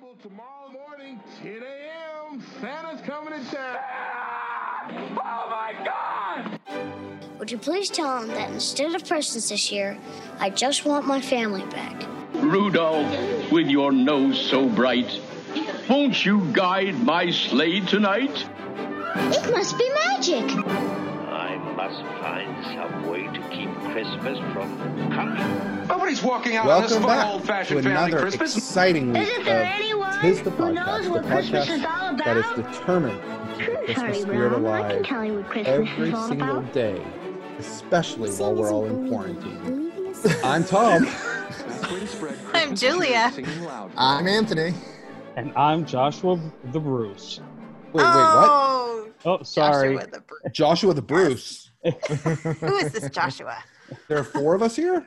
people, tomorrow morning, 10 a.m., Santa's coming to town. Oh, my God! Would you please tell him that instead of presents this year, I just want my family back. Rudolph, with your nose so bright, won't you guide my sleigh tonight? It must be magic. I must find some way to keep Christmas from coming. Nobody's walking out on this fun, old-fashioned family Christmas. Exciting week. Isn't there anyone who knows what Christmas is all about? That is determined to keep the Christmas spirit alive every single day, especially while we're all in quarantine. I'm Tom. I'm Julia. I'm Anthony. And I'm Joshua the Bruce. Wait, what? Oh, sorry. Joshua the Bruce. Who is this Joshua? There are four of us here?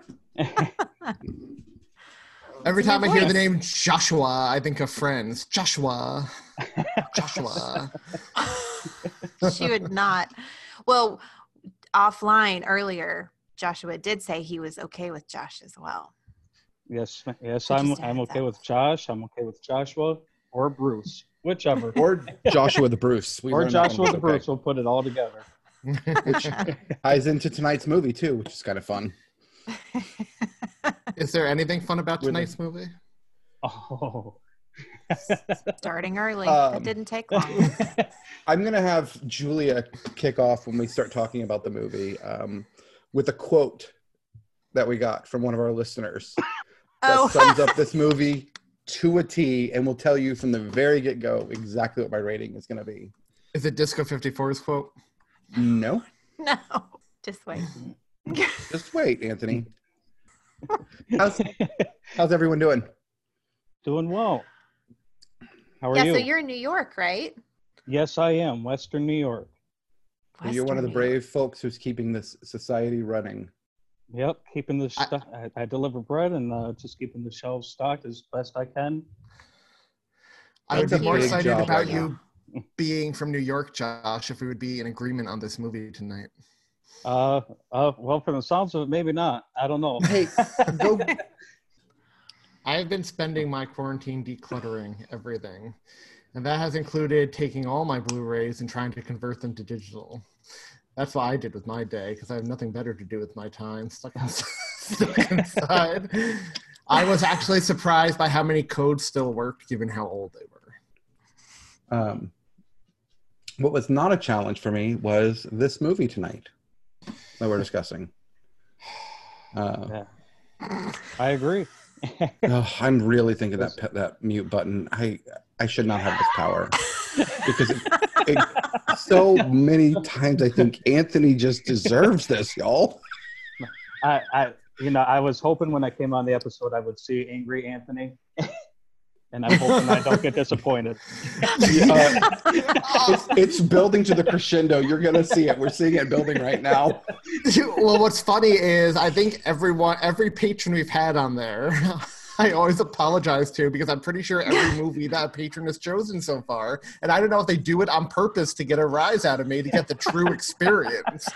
Every time I hear the name Joshua, I think of Friends. Joshua. Joshua. She would not. Well, offline earlier, Joshua did say he was okay with Josh as well. Yes, I'm okay with Josh. I'm okay with Joshua or Bruce, whichever. Or Joshua the Bruce. Or Joshua the Bruce. We'll put it all together. Which ties into tonight's movie too, which is kind of fun. Is there anything fun about tonight's movie? Oh, starting early. It didn't take long. I'm gonna have Julia kick off when we start talking about the movie with a quote that we got from one of our listeners that sums up this movie to a T, and will tell you from the very get-go exactly what my rating is going to be. Is it Disco 54's quote? No. No. Just wait. Just wait, Anthony. How's everyone doing? Doing well. How are you? Yeah, so you're in New York, right? Yes, I am. Western New York. You're one of the brave folks who's keeping this society running. Yep, keeping the I deliver bread and just keeping the shelves stocked as best I can. I would be more excited about you being from New York, Josh, if we would be in agreement on this movie tonight. Well, from the sounds of it, maybe not. I don't know. Hey, I have been spending my quarantine decluttering everything, and that has included taking all my Blu-rays and trying to convert them to digital. That's what I did with my day, because I have nothing better to do with my time. Stuck inside. I was actually surprised by how many codes still worked, given how old they were. What was not a challenge for me was this movie tonight that we're discussing. Yeah. I agree. I'm really thinking that mute button. I should not have this power, because it, so many times I think Anthony just deserves this, y'all. I was hoping when I came on the episode I would see angry Anthony, and I'm hoping I don't get disappointed. It's building to the crescendo. You're gonna see it. We're seeing it building right now. Well, what's funny is I think every patron we've had on there, I always apologize to, because I'm pretty sure every movie that patron has chosen so far, and I don't know if they do it on purpose to get a rise out of me to get the true experience.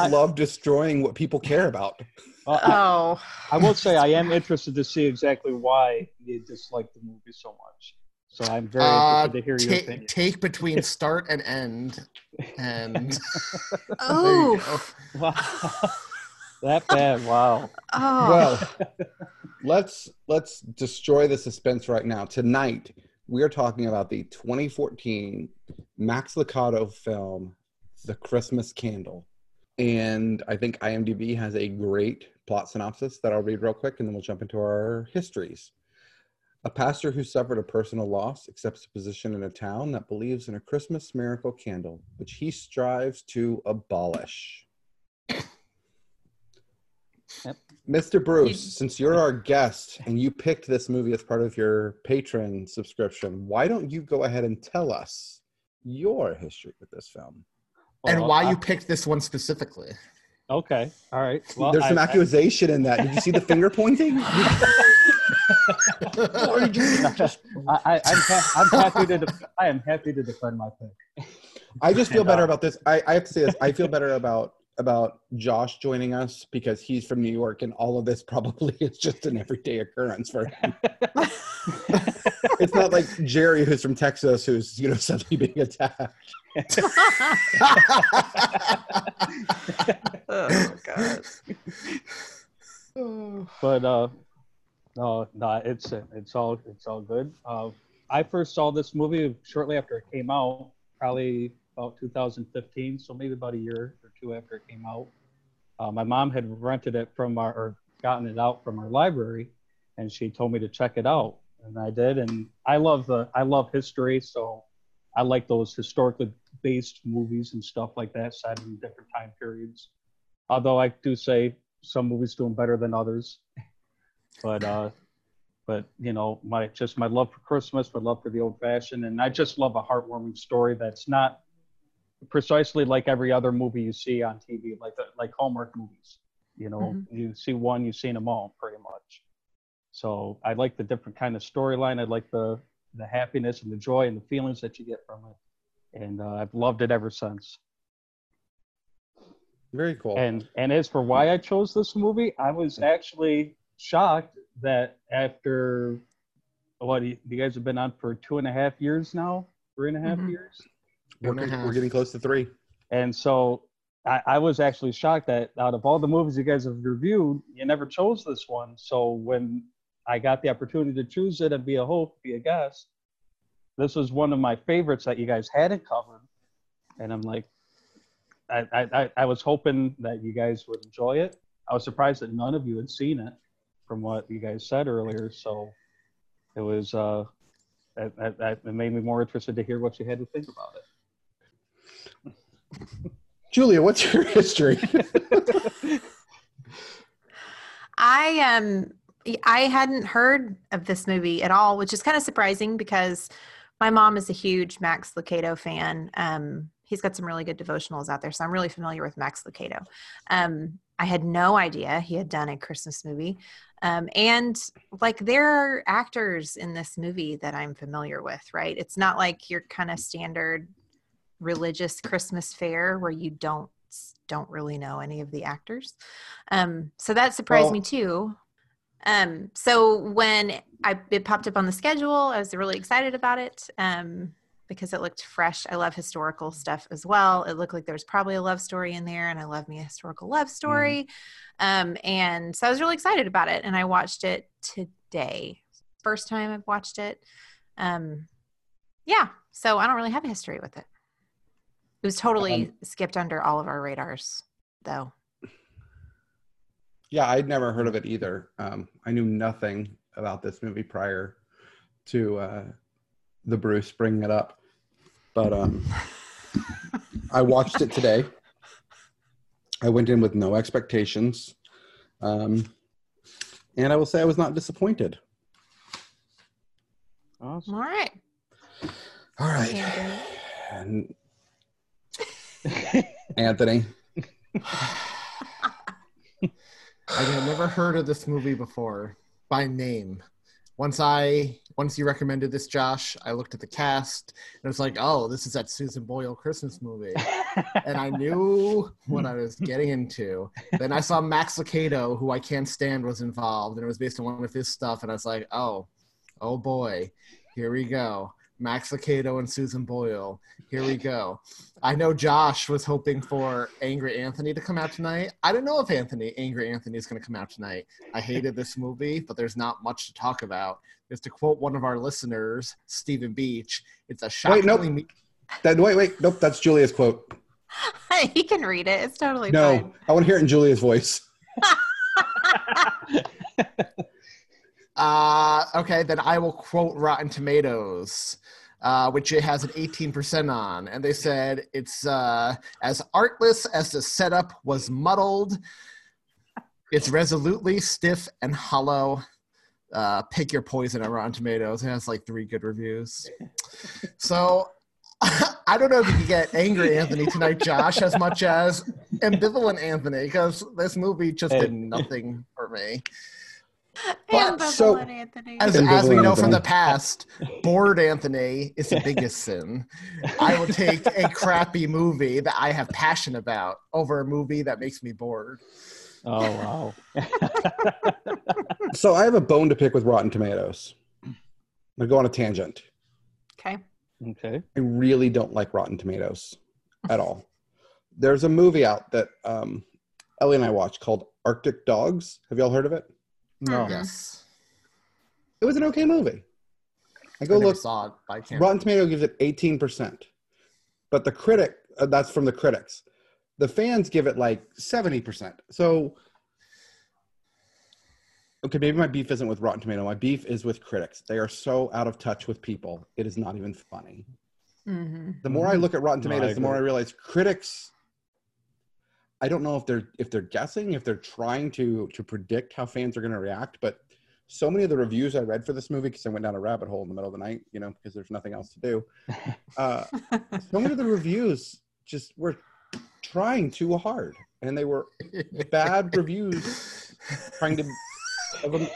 I love destroying what people care about. I will say I am interested to see exactly why you dislike the movie so much. So I'm very interested to hear your opinion. Take between start and end, and oh, wow. That bad, wow. Oh. Well, let's destroy the suspense right now. Tonight, we are talking about the 2014 Max Lucado film, The Christmas Candle. And I think IMDb has a great plot synopsis that I'll read real quick, and then we'll jump into our histories. A pastor who suffered a personal loss accepts a position in a town that believes in a Christmas miracle candle, which he strives to abolish. Yep. Mr. Bruce, since you're our guest and you picked this movie as part of your Patreon subscription, why don't you go ahead and tell us your history with this film? And why you picked this one specifically. Okay. All right. Well, there's some accusation in that. Did you see the finger pointing? I am happy to defend my pick. I just feel better about this. I have to say this. I feel better about about Josh joining us because he's from New York and all of this probably is just an everyday occurrence for him. It's not like Jerry, who's from Texas, who's, you know, suddenly being attacked. Oh, God. But no, it's all good. I first saw this movie shortly after it came out, probably about 2015, so maybe about a year or two after it came out. My mom had rented it from gotten it out from our library, and she told me to check it out, and I did. And I love history, so I like those historically based movies and stuff like that, set in different time periods. Although I do say some movies doing better than others, but you know, my love for Christmas, my love for the old fashioned, and I just love a heartwarming story that's not precisely like every other movie you see on TV, like Hallmark movies. You know, mm-hmm. You see one, you've seen them all pretty much. So I like the different kind of storyline. I like the happiness and the joy and the feelings that you get from it, and I've loved it ever since. Very cool. And as for why I chose this movie, I was actually shocked that after what you guys have been on for 2.5 years now, 3.5 mm-hmm. years. We're getting close to 3. And so I was actually shocked that out of all the movies you guys have reviewed, you never chose this one. So when I got the opportunity to choose it and be a host, be a guest, this was one of my favorites that you guys hadn't covered. And I'm like, I was hoping that you guys would enjoy it. I was surprised that none of you had seen it from what you guys said earlier. So it was, it made me more interested to hear what you had to think about it. Julia, what's your history? I hadn't heard of this movie at all, which is kind of surprising because my mom is a huge Max Lucado fan. He's got some really good devotionals out there, so I'm really familiar with Max Lucado. I had no idea he had done a Christmas movie. And like there are actors in this movie that I'm familiar with, right? It's not like your kind of standard religious Christmas fair where you don't really know any of the actors. So that surprised me too. So when it popped up on the schedule, I was really excited about it. Because it looked fresh. I love historical stuff as well. It looked like there was probably a love story in there, and I love me a historical love story. Mm-hmm. And so I was really excited about it, and I watched it today. First time I've watched it. Yeah, so I don't really have a history with it. It was totally skipped under all of our radars, though. Yeah, I'd never heard of it either. I knew nothing about this movie prior to... the Bruce bringing it up, but I watched it today. I went in with no expectations, and I will say I was not disappointed. Awesome. All right, Anthony. And Anthony, I had never heard of this movie before by name. Once you recommended this, Josh, I looked at the cast and it was like, oh, this is that Susan Boyle Christmas movie. And I knew what I was getting into. Then I saw Max Lucado, who I can't stand, was involved, and it was based on one of his stuff. And I was like, oh boy, here we go. Max Lucado and Susan Boyle. Here we go. I know Josh was hoping for Angry Anthony to come out tonight. I don't know if Angry Anthony is going to come out tonight. I hated this movie, but there's not much to talk about. Just to quote one of our listeners, Stephen Beach, it's a shockingly... Wait, nope, that's Julia's quote. He can read it. It's totally fine. No, I want to hear it in Julia's voice. Okay, then I will quote Rotten Tomatoes, which it has an 18% on. And they said it's as artless as the setup was muddled. It's resolutely stiff and hollow. Pick your poison at Rotten Tomatoes. It has like 3 good reviews. So I don't know if you can get Angry Anthony tonight, Josh, as much as Ambivalent Anthony, because this movie just did nothing for me. But Ambivalent Anthony. As we know from the past, bored Anthony is the biggest sin. I will take a crappy movie that I have passion about over a movie that makes me bored. Oh, wow. So I have a bone to pick with Rotten Tomatoes. I'm going to go on a tangent. Okay. Okay. I really don't like Rotten Tomatoes at all. There's a movie out that Ellie and I watched called Arctic Dogs. Have y'all heard of it? No. Yes. It was an okay movie. I saw it. I can't. Rotten Tomatoes gives it 18%. But the critic, that's from the critics. The fans give it like 70%. So, okay, maybe my beef isn't with Rotten Tomato. My beef is with critics. They are so out of touch with people. It is not even funny. Mm-hmm. The more I look at Rotten Tomatoes, the more I realize critics, I don't know if they're guessing, if they're trying to predict how fans are going to react, but so many of the reviews I read for this movie, because I went down a rabbit hole in the middle of the night, you know, because there's nothing else to do. So many of the reviews just were trying too hard, and they were bad reviews trying to,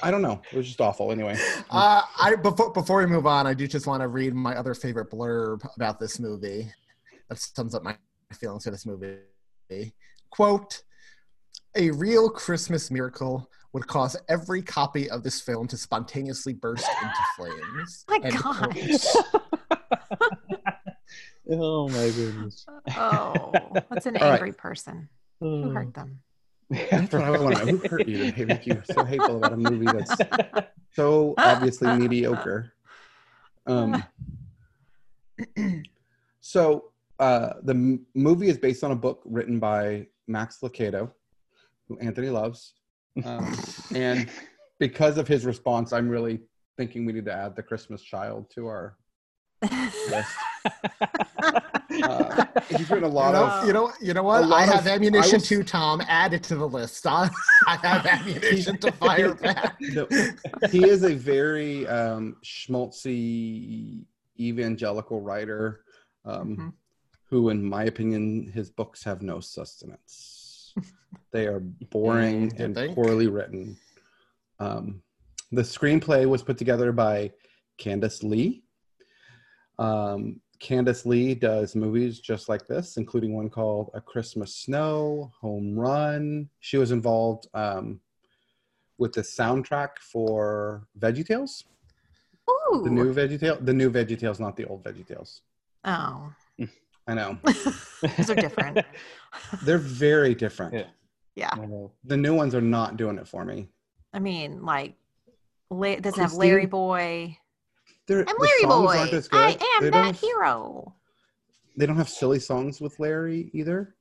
I don't know. It was just awful. Anyway, before we move on, I do just want to read my other favorite blurb about this movie that sums up my feelings for this movie. Quote, "A real Christmas miracle would cause every copy of this film to spontaneously burst into flames." Oh my gosh. Oh my goodness. Oh, that's an angry person. Who hurt them? That's what I want to know. Who hurt you to make you so hateful about a movie that's so obviously mediocre? So the movie is based on a book written by Max Lucado, who Anthony loves. And because of his response, I'm really thinking we need to add The Christmas Child to our list. He's written a lot of. You know what? I have ammunition too, Tom. Add it to the list. I have ammunition to fire back. No, he is a very schmaltzy evangelical writer, who, in my opinion, his books have no sustenance. They are boring and poorly written. The screenplay was put together by Candace Lee. Candace Lee does movies just like this, including one called A Christmas Snow, Home Run. She was involved with the soundtrack for VeggieTales. Ooh. The new VeggieTales, not the old VeggieTales. Oh. I know. Those are different. They're very different. Yeah. The new ones are not doing it for me. I mean, like, it doesn't have Larry Boy. I'm Larry Boy. I am that hero. They don't have silly songs with Larry either.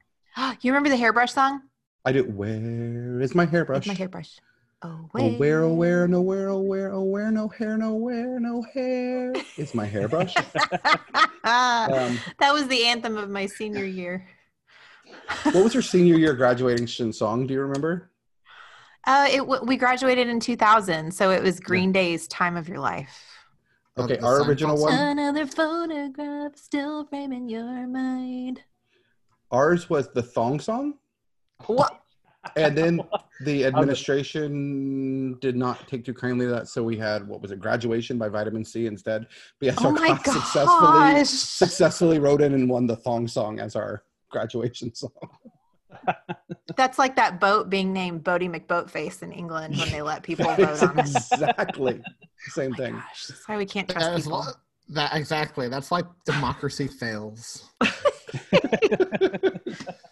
You remember the hairbrush song? I do. Where is my hairbrush? It's my hairbrush. Oh, where? Oh, where, no, where, oh, where, oh, where, no hair, no where, no hair. It's my hairbrush. That was the anthem of my senior year. What was your senior year graduation song? Do you remember? We graduated in 2000, so it was Green Day's Time of Your Life. Okay, our original one. Another photograph still framing your mind. Ours was the thong song. What? And then the administration did not take too kindly to that, so we had, what was it, Graduation by Vitamin C instead. But yes, our class successfully wrote in and won the thong song as our graduation song. That's like that boat being named Bodie McBoatface in England when they let people vote on it. Exactly. Same thing. Gosh, that's why we can't trust people. Exactly. That's why democracy fails.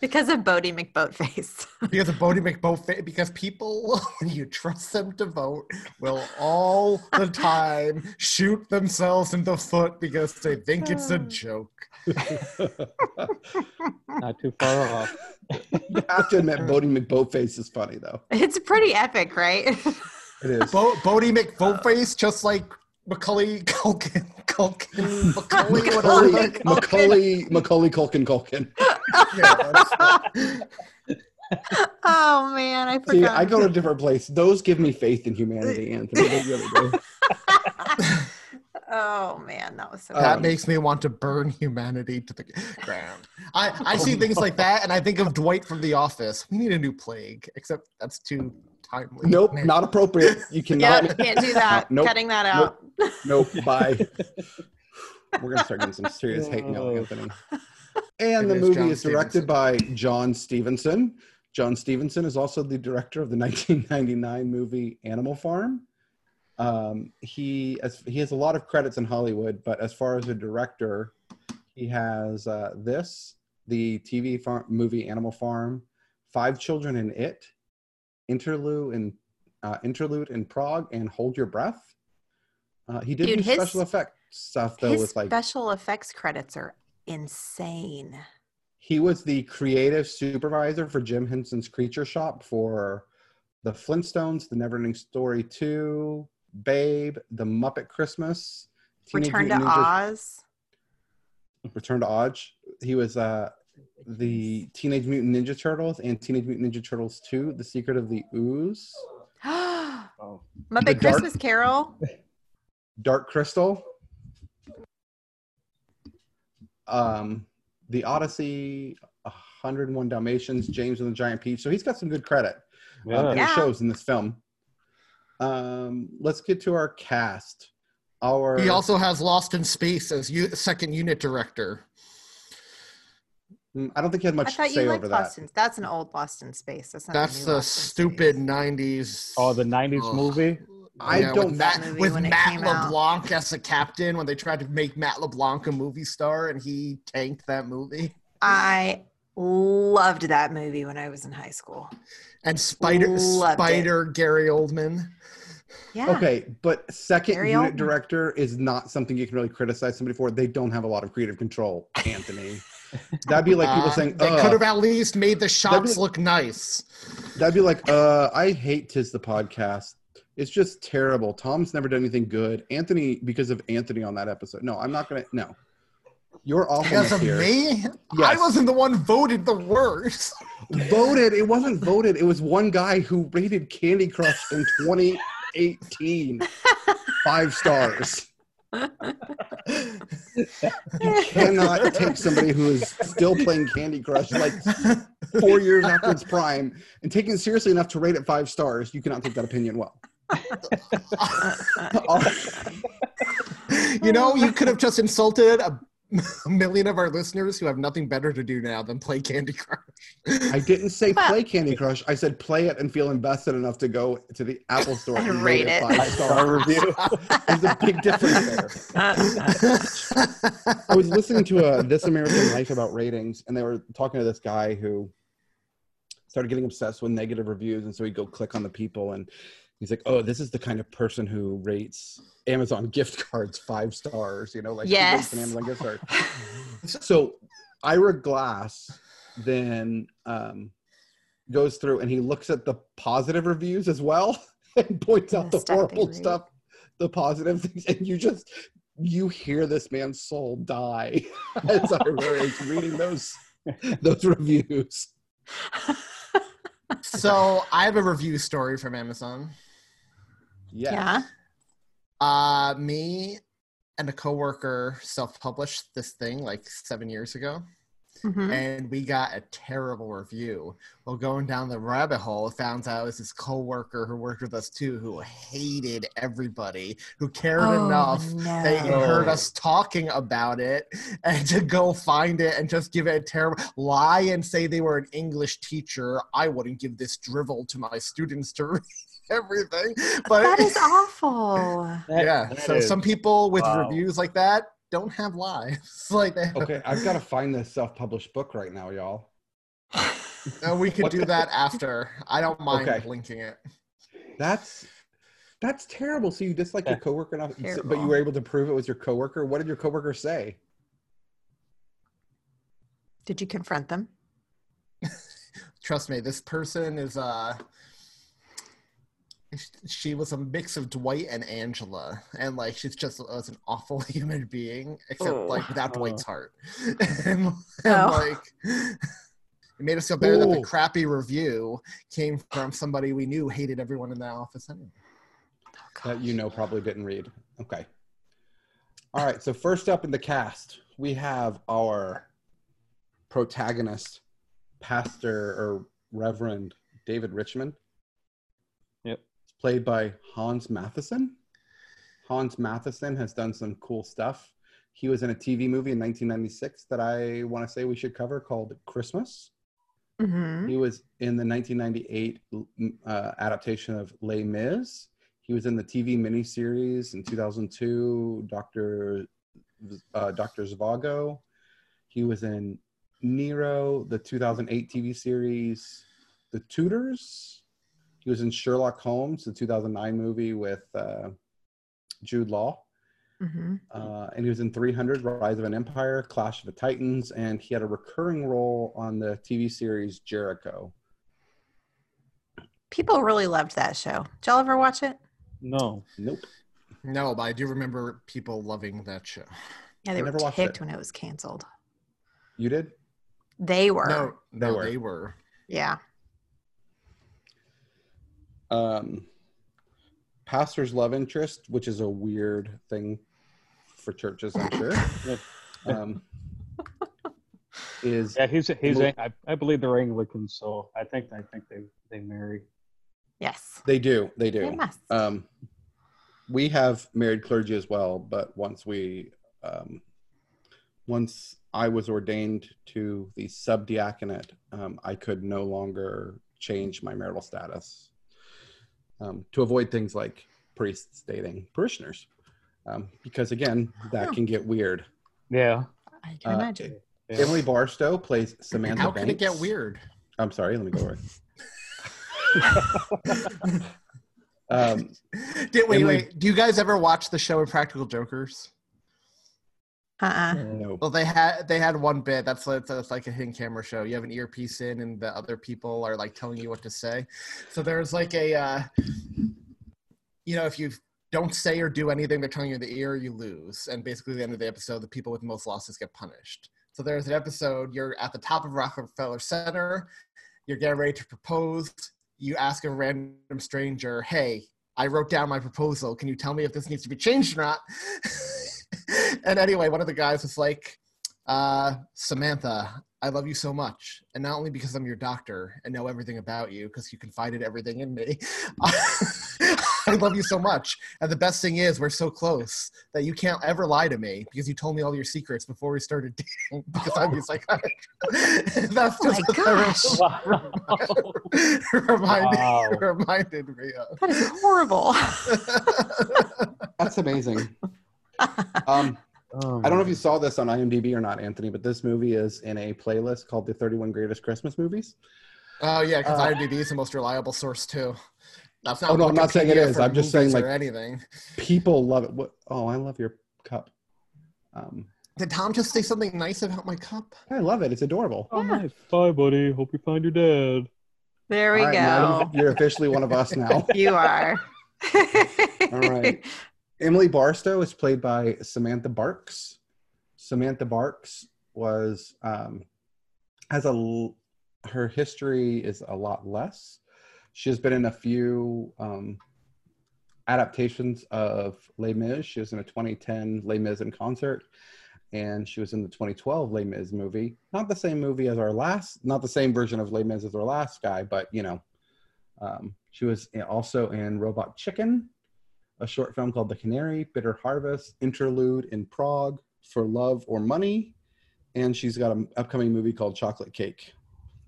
Because of Bodie McBoatface. Because people, when you trust them to vote, will all the time shoot themselves in the foot because they think it's a joke. Not too far off. You have to admit, Bodie McBoatface is funny, though. It's pretty epic, right? It is. Bodie McBoatface, just like Macaulay Culkin. Macaulay Culkin. Yeah, oh man, I forgot. See, I go to a different place. Those give me faith in humanity, Anthony. They really do. Oh man, that was so. That makes me want to burn humanity to the ground. I see things like that, and I think of Dwight from The Office. We need a new plague, except that's too timely. Nope, not appropriate. You cannot. Yep, can't do that. Nope, cutting that out. Nope. Bye. We're going to start getting some serious hate mail, Anthony. And it the movie John is directed Stevenson. By John Stevenson. John Stevenson is also the director of the 1999 movie Animal Farm. He has a lot of credits in Hollywood, but as far as a director, he has the TV movie Animal Farm, Five Children in It, Interlude in Prague, and Hold Your Breath. He did do special effects stuff though. His special effects credits are insane. He was the creative supervisor for Jim Henson's Creature Shop for The Flintstones, The Neverending Story 2, Babe, The Muppet Christmas, Return to Oz. He was the Teenage Mutant Ninja Turtles and Teenage Mutant Ninja Turtles 2, The Secret of the Ooze. Oh. Muppet Christmas Carol. Dark Crystal. The Odyssey, 101 Dalmatians, James and the Giant Peach. So he's got some good credit. It shows in this film. Let's get to our cast. He also has Lost in Space as second unit director. I don't think he had much to say over that. That's an old Lost in Space. That's the stupid 90s. Oh, the 90s movie? With Matt LeBlanc as the captain when they tried to make Matt LeBlanc a movie star and he tanked that movie. I loved that movie when I was in high school. And Spider Gary Oldman. Yeah. Okay, but second unit director is not something you can really criticize somebody for. They don't have a lot of creative control, Anthony. That'd be like people saying, they could have at least made the shops look nice. That'd be like, I hate Tis the Podcast. It's just terrible. Tom's never done anything good. Anthony, because of Anthony on that episode. No, I'm not going to. No. You're awful. Because of me? Yes. I wasn't the one voted the worst. Voted? It wasn't voted. It was one guy who rated Candy Crush in 2018. 5 stars. You cannot take somebody who is still playing Candy Crush like 4 years after its prime and taking it seriously enough to rate it 5 stars. You cannot take that opinion well. You know, you could have just insulted a million of our listeners who have nothing better to do now than play Candy Crush. I didn't say play Candy Crush. I said play it and feel invested enough to go to the Apple Store and rate it 5-star review. There's a big difference there. I was listening to This American Life about ratings, and they were talking to this guy who started getting obsessed with negative reviews, and so he'd go click on the people, and he's like, oh, this is the kind of person who rates Amazon gift cards 5 stars, you know, like yes. An Amazon gift card. So Ira Glass then goes through and he looks at the positive reviews as well and points out the horrible stuff, the positive things, and you hear this man's soul die as Ira is reading those reviews. So I have a review story from Amazon. Yes. Yeah. Me and a coworker self-published this thing like 7 years ago, and we got a terrible review. Well, going down the rabbit hole, found out it was this coworker who worked with us too, who hated everybody, who cared enough that he heard us talking about it, and to go find it and just give it a terrible lie and say they were an English teacher. I wouldn't give this drivel to my students to read. Everything, but that is awful. Some people with reviews like that don't have lives. Like that. Okay, I've got to find this self-published book right now, y'all. We could do that after. I don't mind linking it. That's terrible. So you dislike your coworker, but you were able to prove it was your coworker. What did your coworker say? Did you confront them? Trust me, this person is she was a mix of Dwight and Angela, and like she's just was an awful human being, except like without Dwight's heart. Like it made us feel better that the crappy review came from somebody we knew hated everyone in that office anyway. That probably didn't read. Okay. All right. So first up in the cast, we have our protagonist, Pastor or Reverend David Richmond. played by Hans Matheson. Hans Matheson has done some cool stuff. He was in a TV movie in 1996 that I want to say we should cover called Christmas. Mm-hmm. He was in the 1998 adaptation of Les Mis. He was in the TV miniseries in 2002, Dr. Zhivago. He was in Nero, the 2008 TV series, The Tudors. He was in Sherlock Holmes, the 2009 movie with Jude Law. Mm-hmm. And he was in 300, Rise of an Empire, Clash of the Titans, and he had a recurring role on the TV series Jericho. People really loved that show. Did y'all ever watch it? No. Nope. No, but I do remember people loving that show. Yeah, they were ticked when it was canceled. You did? They were. No, they were. Yeah. Pastor's love interest, which is a weird thing for churches, I'm sure. I believe they're Anglicans, so I think they marry. Yes, they do. They must. We have married clergy as well, but once I was ordained to the subdiaconate, I could no longer change my marital status. To avoid things like priests dating parishioners, because again, that can get weird. Yeah, I can imagine. Emily Barstow plays Samantha. How can it get weird? I'm sorry. Let me go over. Wait. Do you guys ever watch the show Impractical Jokers? No. Well, they had one bit that's like a hidden camera show. You have an earpiece in, and the other people are like telling you what to say. So there's like a, if you don't say or do anything they're telling you in the ear, you lose. And basically, at the end of the episode, the people with the most losses get punished. So there's an episode. You're at the top of Rockefeller Center. You're getting ready to propose. You ask a random stranger, "Hey, I wrote down my proposal. Can you tell me if this needs to be changed or not?" And anyway, one of the guys was like, Samantha, I love you so much. And not only because I'm your doctor and know everything about you, because you confided everything in me, I love you so much. And the best thing is we're so close that you can't ever lie to me because you told me all your secrets before we started dating because I'm your psychiatrist. That's just reminded me of. That is horrible. That's amazing. I don't know if you saw this on IMDb or not, Anthony, but this movie is in a playlist called the 31 Greatest Christmas Movies. Oh yeah, because IMDb is the most reliable source too. That's not. Oh no, I'm not saying it is. I'm just saying like anything. People love it. What? Oh, I love your cup. Did Tom just say something nice about my cup? I love it. It's adorable. Oh, yeah. Nice. Bye, buddy. Hope you find your dad. There we go. Now, you're officially one of us now. You are. All right. Emily Barstow is played by Samantha Barks. Samantha Barks was her history is a lot less. She has been in a few adaptations of Les Mis. She was in a 2010 Les Mis in Concert, and she was in the 2012 Les Mis movie. Not the same movie as our last, not the same version of Les Mis as our last guy, but she was also in Robot Chicken, a short film called The Canary, Bitter Harvest, Interlude in Prague, For Love or Money, and she's got an upcoming movie called Chocolate Cake,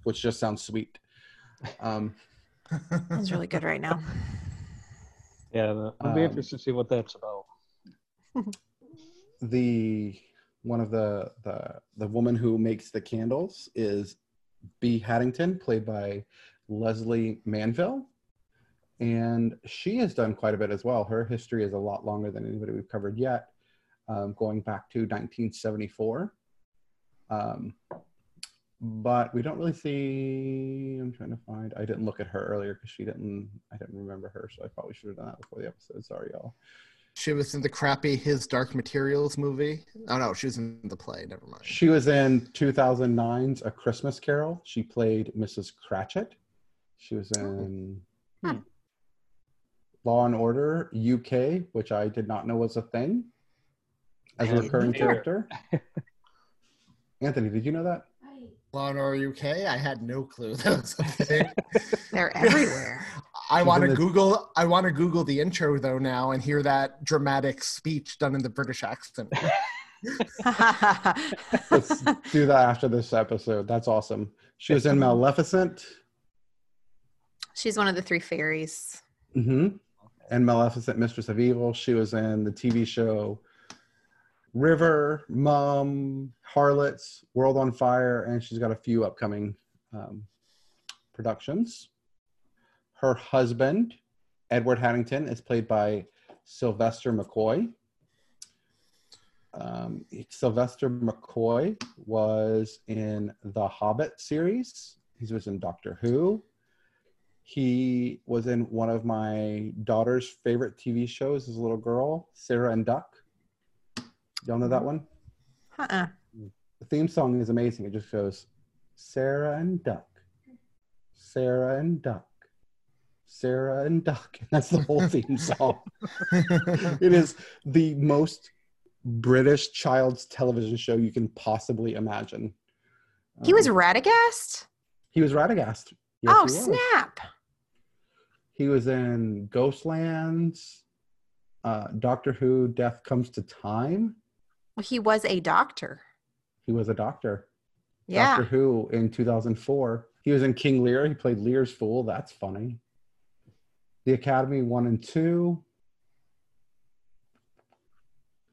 which just sounds sweet. That's really good right now. Yeah, I'll be interested to see what that's about. The woman who makes the candles is Bea Haddington, played by Leslie Manville. And she has done quite a bit as well. Her history is a lot longer than anybody we've covered yet, going back to 1974. But we don't really see, I'm trying to find, I didn't look at her earlier because I didn't remember her, so I probably should have done that before the episode. Sorry, y'all. She was in the crappy His Dark Materials movie. Oh, no, she was in the play. Never mind. She was in 2009's A Christmas Carol. She played Mrs. Cratchit. She was in... Oh. Law and Order UK, which I did not know was a thing, as a recurring character. Anthony, did you know that? Law and Order UK? I had no clue that was a thing. They're everywhere. I want to Google the intro though now and hear that dramatic speech done in the British accent. Let's do that after this episode. That's awesome. She was in Maleficent. She's one of the three fairies. Mm-hmm. And Maleficent, Mistress of Evil. She was in the TV show River, Mom, Harlots, World on Fire, and she's got a few upcoming productions. Her husband, Edward Haddington, is played by Sylvester McCoy. Sylvester McCoy was in the Hobbit series. He was in Doctor Who. He was in one of my daughter's favorite TV shows as a little girl, Sarah and Duck. Y'all know that one? Uh-uh. The theme song is amazing. It just goes, Sarah and Duck, Sarah and Duck, Sarah and Duck. And that's the whole theme song. It is the most British child's television show you can possibly imagine. He was Radagast? He was Radagast. Yes, oh, snap. He was in Ghostlands, Doctor Who, Death Comes to Time. He was a doctor. He was a doctor. Yeah. Doctor Who in 2004. He was in King Lear. He played Lear's Fool. That's funny. The Academy 1 and 2.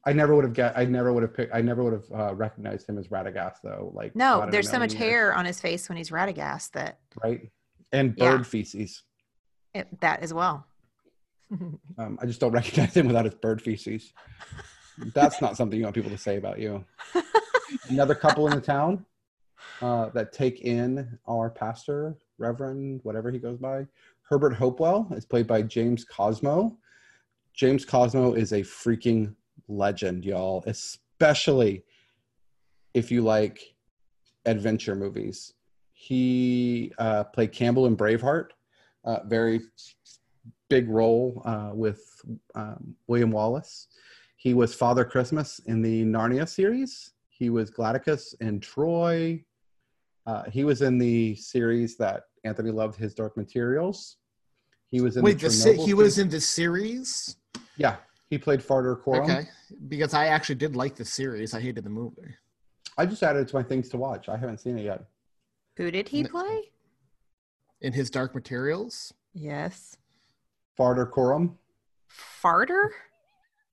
I never would have recognized him as Radagast though. Like, no, there's so much hair on his face when he's Radagast that. Right. And bird feces. That as well. I just don't recognize him without his bird feces. That's not something you want people to say about you. Another couple in the town that take in our pastor, Reverend, whatever he goes by. Herbert Hopewell is played by James Cosmo. James Cosmo is a freaking legend, y'all, especially if you like adventure movies. He played Campbell in Braveheart, very big role with William Wallace. He was Father Christmas in the Narnia series. He was Gladys in Troy. He was in the series that Anthony loved, His Dark Materials. He was in was in the series? Yeah. He played Farter Corum. Okay, because I actually did like the series. I hated the movie. I just added it to my things to watch. I haven't seen it yet. Who did he play? In His Dark Materials? Yes. Farter Corum. Farter?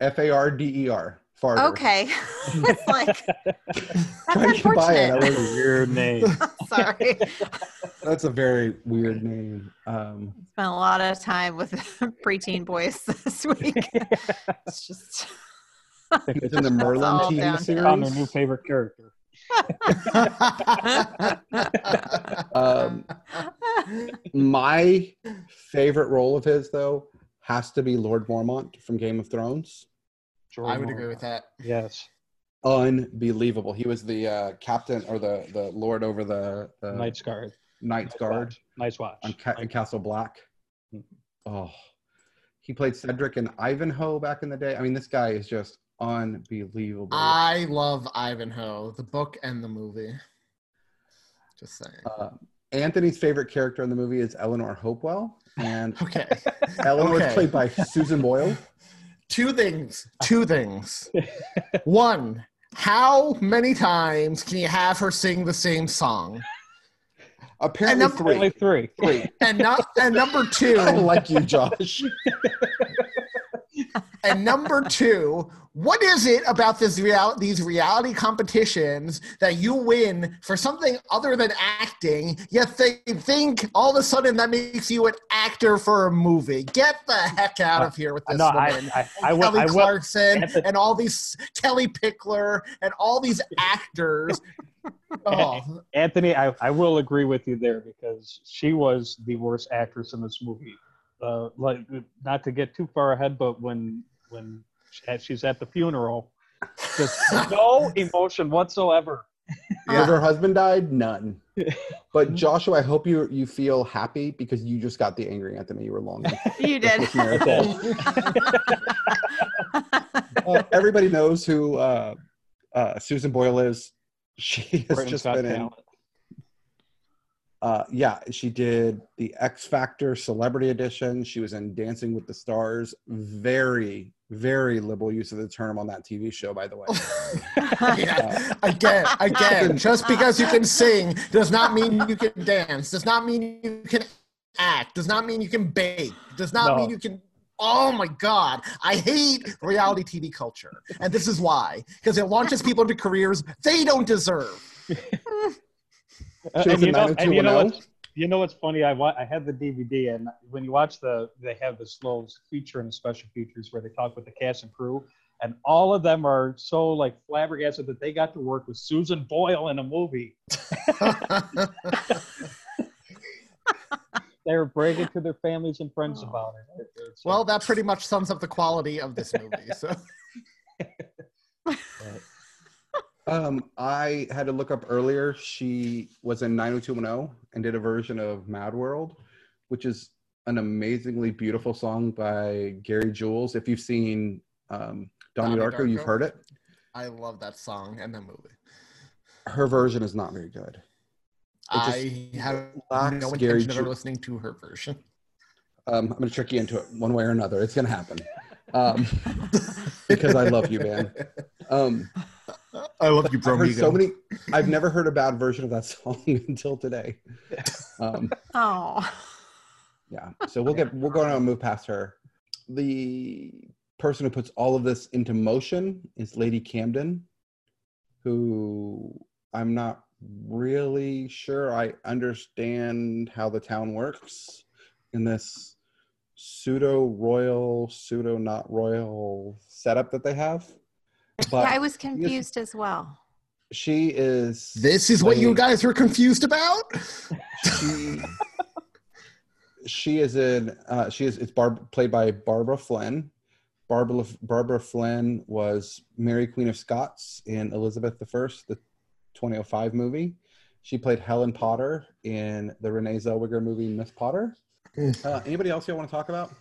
F-A-R-D-E-R. Farter. Okay. It's like, that's unfortunate. That was a weird name. Sorry. That's a very weird name. Spent a lot of time with preteen boys this week. It's just. It's in the Merlin team series. Found a new favorite character. My favorite role of his, though, has to be Lord Mormont from Game of Thrones. I would agree with that. Yes. Unbelievable. He was the captain or the lord over the Night's Guard. Night's Guard. Night's Watch. On Castle Black. Oh. He played Cedric in Ivanhoe back in the day. I mean, this guy is just unbelievable. I love Ivanhoe, the book and the movie. Just saying. Anthony's favorite character in the movie is Eleanor Hopewell. And okay. Eleanor was played by Susan Boyle. Two things. One, how many times can you have her sing the same song? Apparently three. And number two. I like you, Josh. And number two, what is it about these reality competitions that you win for something other than acting, yet they think all of a sudden that makes you an actor for a movie? Get the heck out of here with this woman. Kelly Clarkson and all these, Kelly Pickler and all these actors. Oh. Anthony, I will agree with you there because she was the worst actress in this movie. Like, not to get too far ahead, but when she's at the funeral, just no emotion whatsoever. If her husband died, none. But Joshua, I hope you feel happy because you just got the angry Anthony you were longing. You did. Everybody knows who Susan Boyle is. She has Britain's just been in Yeah, she did the X Factor Celebrity Edition. She was in Dancing with the Stars. Very, very liberal use of the term on that TV show, by the way. Again, just because you can sing does not mean you can dance, does not mean you can act, does not mean you can bake, does not mean you can... Oh my God, I hate reality TV culture. And this is why, because it launches people into careers they don't deserve. You know what's funny? I had the DVD, and when you watch they have this little feature and the special features where they talk with the cast and crew, and all of them are so like flabbergasted that they got to work with Susan Boyle in a movie. They were bragging to their families and friends about it. Well, that pretty much sums up the quality of this movie. So. I had to look up earlier. She was in 90210 and did a version of Mad World, which is an amazingly beautiful song by Gary Jules. If you've seen Donnie Darko, you've heard it. I love that song and the movie. Her version is not very good. I have no intention of ever listening to her version. I'm going to trick you into it one way or another. It's going to happen. Because I love you, man. I love you, bro. I've never heard a bad version of that song until today. Yeah. So we'll go on and move past her. The person who puts all of this into motion is Lady Camden, who I'm not really sure I understand how the town works in this pseudo royal, pseudo not royal setup that they have. But yeah, I was confused as well. She is... This is what you guys were confused about? It's played by Barbara Flynn. Barbara Flynn was Mary Queen of Scots in Elizabeth I, the 2005 movie. She played Helen Potter in the Renee Zellweger movie Miss Potter. Anybody else you want to talk about?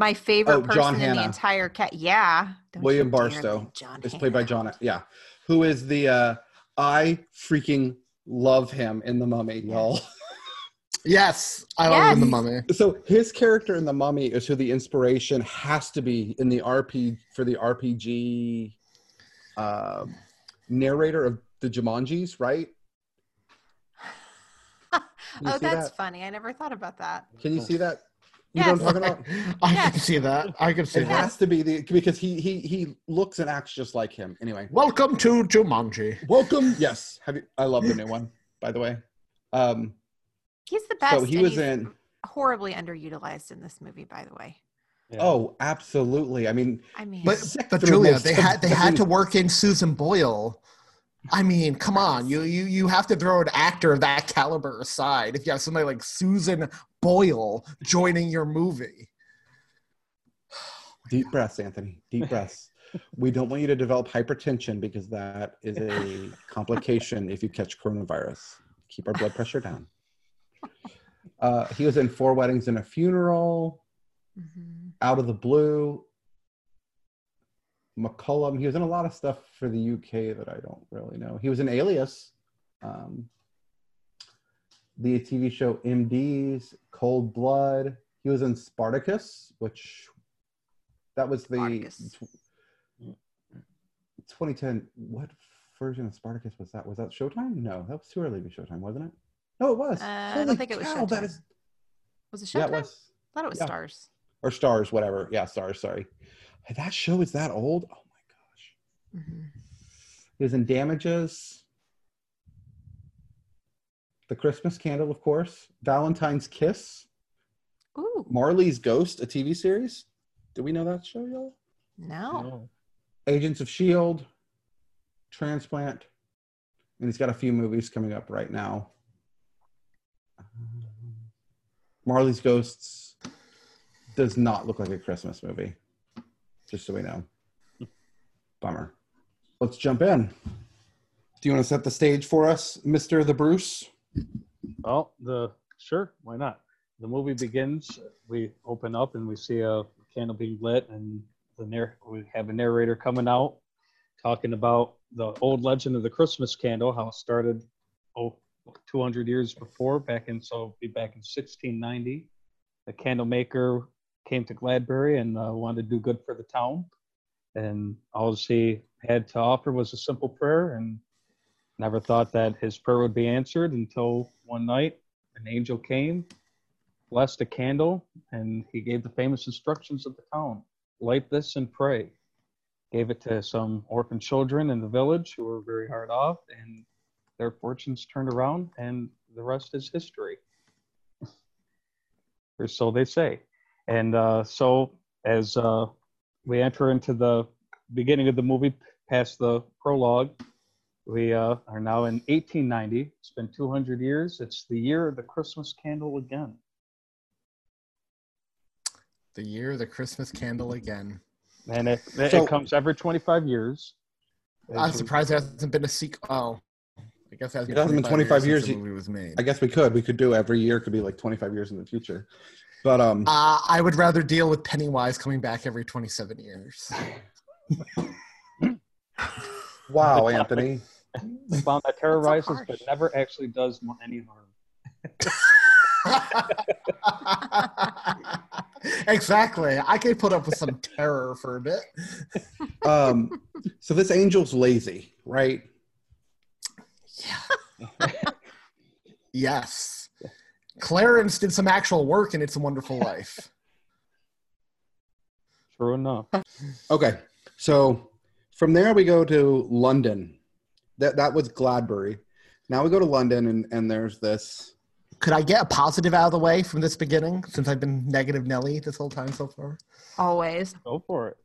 My favorite person in the entire cat. Yeah. William Barstow is played by John. Yeah. Who is the, I freaking love him in The Mummy, y'all. Yes. I love him in The Mummy. So his character in The Mummy is who the inspiration has to be in the RPG narrator of the Jumanjis, right? That's funny. I never thought about that. Can you see that? You know what I'm talking about? I can see that. I can see that. It has to be because he looks and acts just like him. Anyway. Welcome to Jumanji. Welcome. Yes. I love the new one, by the way. He's the best. So he's horribly underutilized in this movie, by the way. Yeah. Oh, absolutely. I mean but Julia, they had to work in Susan Boyle. I mean, come on. You have to throw an actor of that caliber aside if you have somebody like Susan Boyle joining your movie. Deep breaths, Anthony. Deep breaths. We don't want you to develop hypertension because that is a complication if you catch coronavirus. Keep our blood pressure down. He was in 4 Weddings and a Funeral. Mm-hmm. Out of the Blue. McCollum. He was in a lot of stuff for the UK that I don't really know. He was in Alias, the TV show MDs, Cold Blood. He was in Spartacus, which was 2010. What version of Spartacus was that? Was that Showtime? No, that was too early to be Showtime, wasn't it? No, it was. I don't think it was Showtime. Was it Showtime? Yeah, it was. I thought it was Stars. Or Stars, whatever. Yeah, Stars, sorry. That show is that old? Oh my gosh. Mm-hmm. He was in Damages. The Christmas Candle, of course. Valentine's Kiss. Ooh. Marley's Ghost, a TV series. Did we know that show, y'all? No. Agents of S.H.I.E.L.D., Transplant. And he's got a few movies coming up right now. Marley's Ghosts does not look like a Christmas movie. Just so we know. Bummer. Let's jump in. Do you want to set the stage for us, Mr. The Bruce? Well, sure, why not? The movie begins, we open up and we see a candle being lit and we have a narrator coming out talking about the old legend of the Christmas candle, how it started 200 years before, back in 1690. The candle maker came to Gladbury and wanted to do good for the town, and all he had to offer was a simple prayer, and never thought that his prayer would be answered until one night an angel came, blessed a candle, and he gave the famous instructions of the town: light this and pray. Gave it to some orphan children in the village who were very hard off, and their fortunes turned around, and the rest is history. Or so they say. And so as we enter into the beginning of the movie, past the prologue, we are now in 1890. It's been 200 years. It's the year of the Christmas candle again. The year of the Christmas candle again. And it comes every 25 years. I'm surprised there hasn't been a sequel. Oh, I guess it hasn't been 25 years since the movie was made. I guess we could do every year. It could be like 25 years in the future. But I would rather deal with Pennywise coming back every 27 years. Wow, Anthony. The bomb that terrorizes but never actually does any harm. Exactly. I can put up with some terror for a bit. So this angel's lazy, right? Yeah. Yes. Clarence did some actual work in It's a Wonderful Life. True enough. Okay. So from there we go to London. That was Gladbury. Now we go to London and there's this. Could I get a positive out of the way from this beginning, since I've been negative Nelly this whole time so far? Always. Go for it.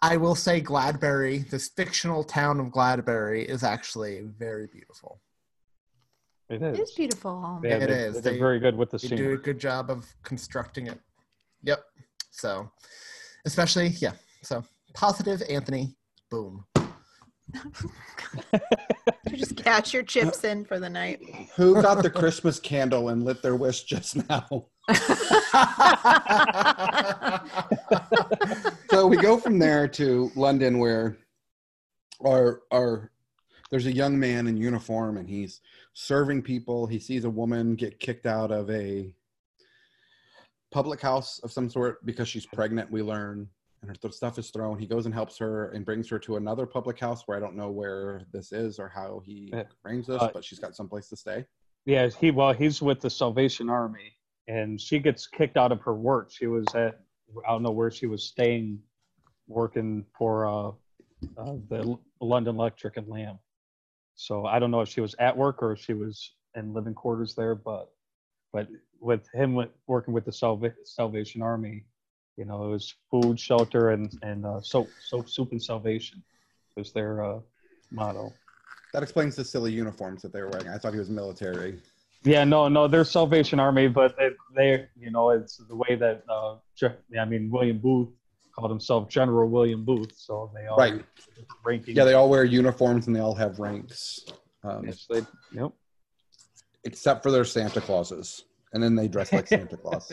I will say Gladbury, this fictional town of Gladbury, is actually very beautiful. It is. It is beautiful. Yeah, it is. They're very good with the scenery. They do a good job of constructing it. Yep. So, especially, yeah. So, positive, Anthony. Boom. You just cash your chips in for the night. Who got the Christmas candle and lit their wish just now? So we go from there to London, where there's a young man in uniform and he's serving people. He sees a woman get kicked out of a public house of some sort because she's pregnant, we learn. And her stuff is thrown. He goes and helps her and brings her to another public house where I don't know where this is or how he arranged this, but she's got someplace to stay. Yeah, he's with the Salvation Army, and she gets kicked out of her work. She was at, I don't know where she was staying, working for the London Electric and Lamb. So I don't know if she was at work or if she was in living quarters there, but with him working with the Salvation Army, you know, it was food, shelter, and soap, soup, and salvation was their motto. That explains the silly uniforms that they were wearing. I thought he was military. Yeah, no, they're Salvation Army, but it's the way that, William Booth called himself General William Booth, so they all right. Ranking. Yeah, they all wear uniforms and they all have ranks. Yes, yep. Except for their Santa Clauses, and then they dress like Santa Claus.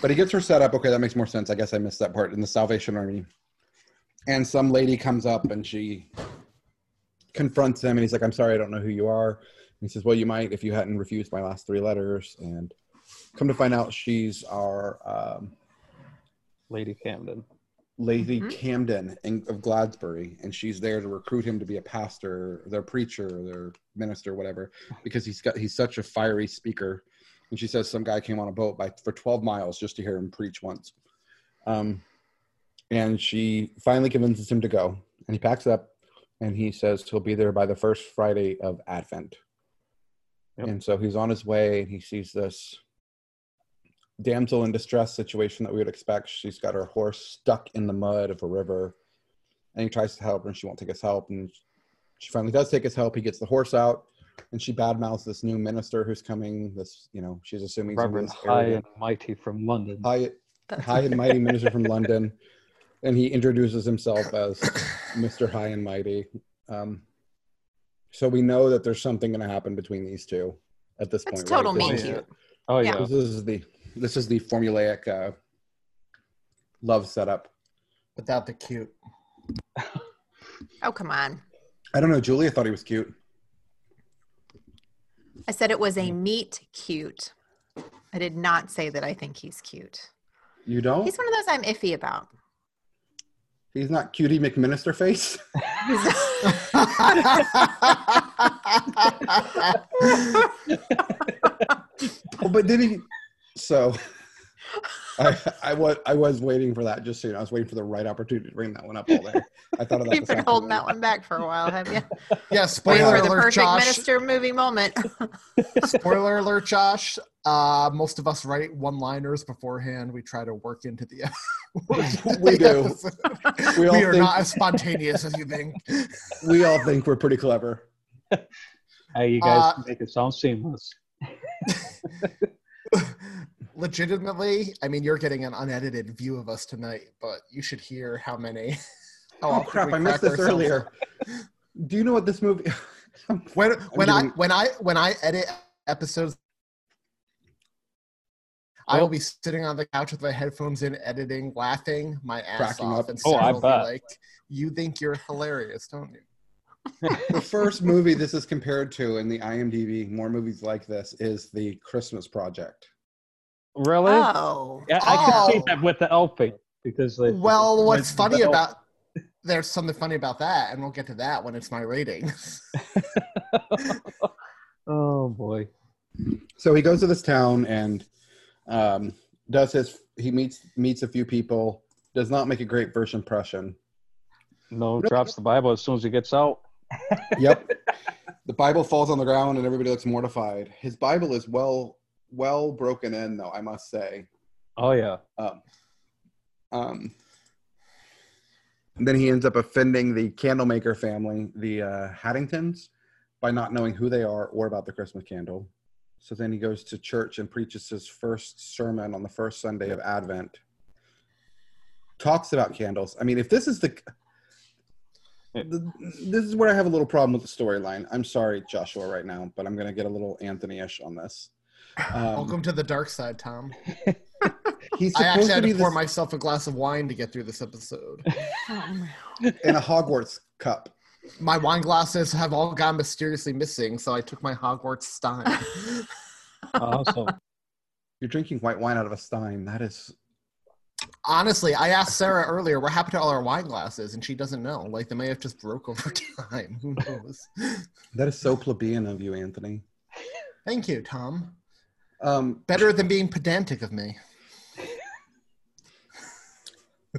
But he gets her set up. Okay, that makes more sense. I guess I missed that part in the Salvation Army. And some lady comes up and she confronts him. And he's like, "I'm sorry, I don't know who you are." And he says, "Well, you might if you hadn't refused my last three letters." And come to find out, she's our Lady Camden. Lady mm-hmm. Camden of Gladbury. And she's there to recruit him to be a pastor, their preacher, their minister, whatever. Because he's such a fiery speaker. And she says some guy came on a boat for 12 miles just to hear him preach once. And she finally convinces him to go. And he packs up and he says he'll be there by the first Friday of Advent. Yep. And so he's on his way and he sees this damsel in distress situation that we would expect. She's got her horse stuck in the mud of a river. And he tries to help her and she won't take his help. And she finally does take his help. He gets the horse out. And she badmouths this new minister who's coming. This, you know, she's assuming Reverend high and mighty from London. High and mighty minister from London, and he introduces himself as Mr. High and Mighty. So we know that there's something going to happen between these two at this point. It's total meet-cute. Oh yeah, this is the formulaic love setup Without the cute. Oh, come on. I don't know. Julia thought he was cute. I said it was a meet cute. I did not say that I think he's cute. You don't? He's one of those I'm iffy about. He's not Cutie McMinister face? Oh, but did he? So I was waiting for that, just so you know. I was waiting for the right opportunity to bring that one up all day. I thought of that. You've been holding that one back for a while, have you? Yeah, spoiler alert, the perfect Josh. Minister movie moment. Spoiler alert, Josh. Most of us write one-liners beforehand. We try to work into the we do. We are not as spontaneous as you think. We all think we're pretty clever. Hey, you guys make it sound seamless. Legitimately, I mean, you're getting an unedited view of us tonight, but you should hear how many. Oh crap! I missed this earlier. Do you know what this movie? When I edit episodes, I will be sitting on the couch with my headphones in, editing, laughing my ass off, and Sarah will be like, "You think you're hilarious, don't you?" The first movie this is compared to in the IMDb, more movies like this, is The Christmas Project. Really? Oh. Yeah, I could see that with the LP. Because what's funny about... There's something funny about that, and we'll get to that when it's my rating. Oh, boy. So he goes to this town and meets a few people, does not make a great first impression. No, drops the Bible as soon as he gets out. Yep. The Bible falls on the ground, and everybody looks mortified. His Bible is well broken in, though, I must say. Oh, yeah. And then he ends up offending the candlemaker family, the Haddingtons, by not knowing who they are or about the Christmas candle. So then he goes to church and preaches his first sermon on the first Sunday of Advent. Talks about candles. I mean, if this is this is where I have a little problem with the storyline. I'm sorry, Joshua, right now, but I'm going to get a little Anthony-ish on this. Welcome to the dark side, Tom. I actually had to pour myself a glass of wine to get through this episode. In a Hogwarts cup. My wine glasses have all gone mysteriously missing, so I took my Hogwarts stein. Awesome. You're drinking white wine out of a stein. That is... Honestly, I asked Sarah earlier, what happened to all our wine glasses? And she doesn't know. Like, they may have just broke over time. Who knows? That is so plebeian of you, Anthony. Thank you, Tom. Better than being pedantic of me.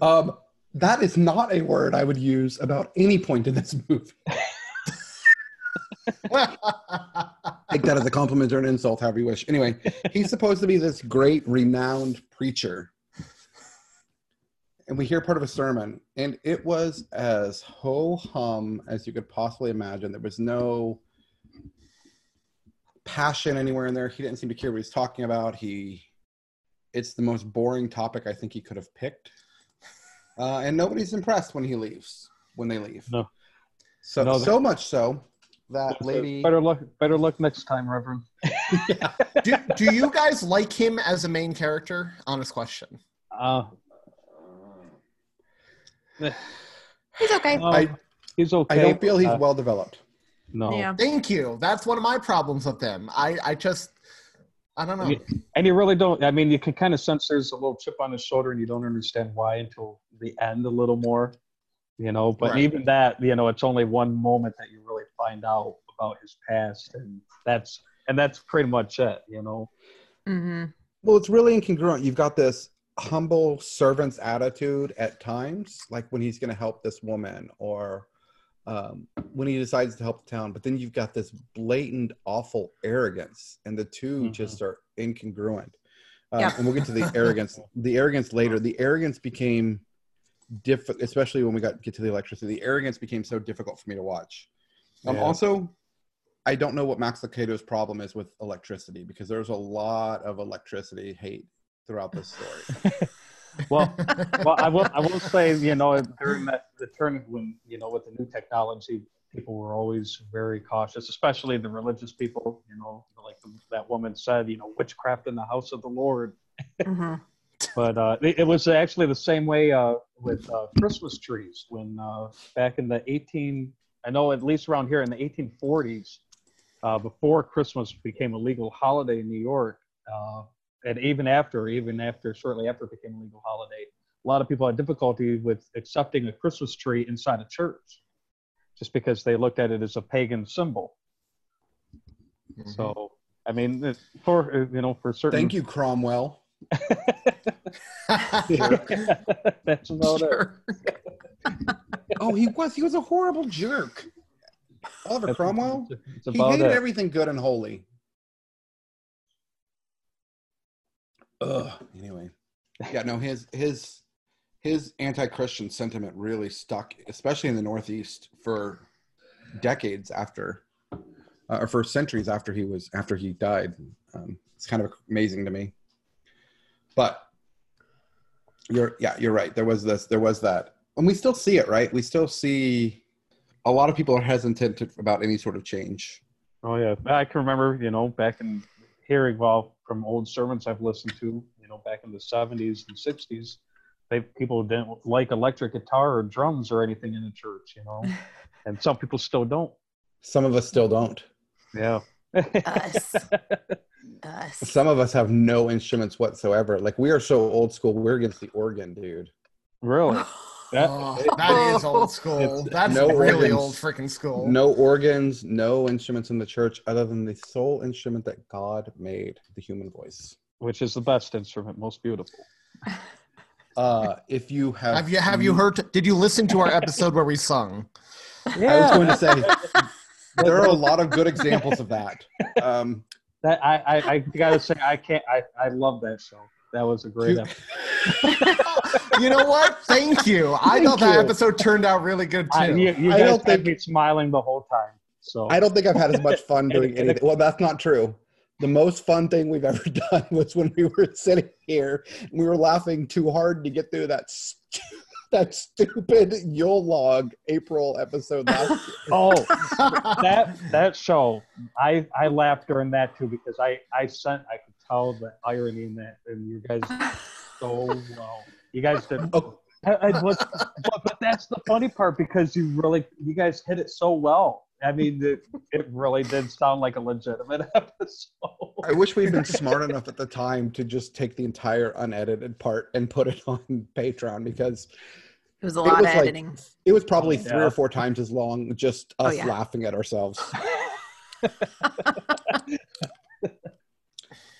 That is not a word I would use about any point in this movie. Take that as a compliment or an insult, however you wish. Anyway, he's supposed to be this great, renowned preacher. And we hear part of a sermon, and it was as ho-hum as you could possibly imagine. There was no passion anywhere in there. He didn't seem to care what he's talking about. It's the most boring topic I think he could have picked. And nobody's impressed when they leave. No. So much so that lady... Better luck next time, Reverend. Yeah. Do you guys like him as a main character? Honest question. He's okay. He's okay. I don't feel he's well developed. No. Yeah. Thank you. That's one of my problems with him. I don't know. And you really don't. I mean, you can kind of sense there's a little chip on his shoulder, and you don't understand why until the end a little more, you know. But even that, you know, it's only one moment that you really find out about his past, and that's pretty much it, you know. Mm-hmm. Well, it's really incongruent. You've got this humble servant's attitude at times, like when he's going to help this woman, or when he decides to help the town, but then you've got this blatant awful arrogance, and the two just are incongruent. And we'll get to the arrogance later. The arrogance became different, especially when we get to the electricity. The arrogance became so difficult for me to watch. Also, I don't know what Max Lucado's problem is with electricity, because there's a lot of electricity hate throughout this story. well, I will say, you know, during the turn when, you know, with the new technology, people were always very cautious, especially the religious people, you know, like that woman said, you know, witchcraft in the house of the Lord. Mm-hmm. But it was actually the same way with Christmas trees. When back in the 1840s, before Christmas became a legal holiday in New York, and shortly after it became a legal holiday, a lot of people had difficulty with accepting a Christmas tree inside a church, just because they looked at it as a pagan symbol. Mm-hmm. So, I mean, for certain. Thank you, Cromwell. That's about it. Oh, he was a horrible jerk. Oliver Cromwell. He hated everything good and holy. Anyway, yeah, no, his anti-Christian sentiment really stuck, especially in the Northeast, for decades after, or for centuries after he died. It's kind of amazing to me. But you're right. There was that, and we still see it, right? We still see a lot of people are hesitant about any sort of change. Oh yeah, I can remember, back in hearing from old sermons I've listened to, back in the 70s and 60s, people didn't like electric guitar or drums or anything in the church, and some people still don't. Some of us still don't. Yeah. Us. Some of us have no instruments whatsoever. Like, we are so old school. We're against the organ, dude. Really? That is old school. That's no really organs, old freaking school. No organs, no instruments in the church other than the sole instrument that God made, the human voice, which is the best instrument, most beautiful. If you have you heard? Did you listen to our episode where we sung? Yeah. I was going to say there are a lot of good examples of that. That I gotta say, I can't. I love that show. That was a great episode. You know what? Thank you. I thought that episode turned out really good too. You guys don't think me smiling the whole time. So I don't think I've had as much fun doing anything. Well, that's not true. The most fun thing we've ever done was when we were sitting here and we were laughing too hard to get through that that stupid Yule log April episode last year. Oh, that show! I laughed during that too because I could tell the irony in that, and you guys so well. You guys did. Oh. But that's the funny part because you guys hit it so well. I mean, it really did sound like a legitimate episode. I wish we'd been smart enough at the time to just take the entire unedited part and put it on Patreon because it was a lot of editing. Like, it was probably three or four times as long, just us laughing at ourselves.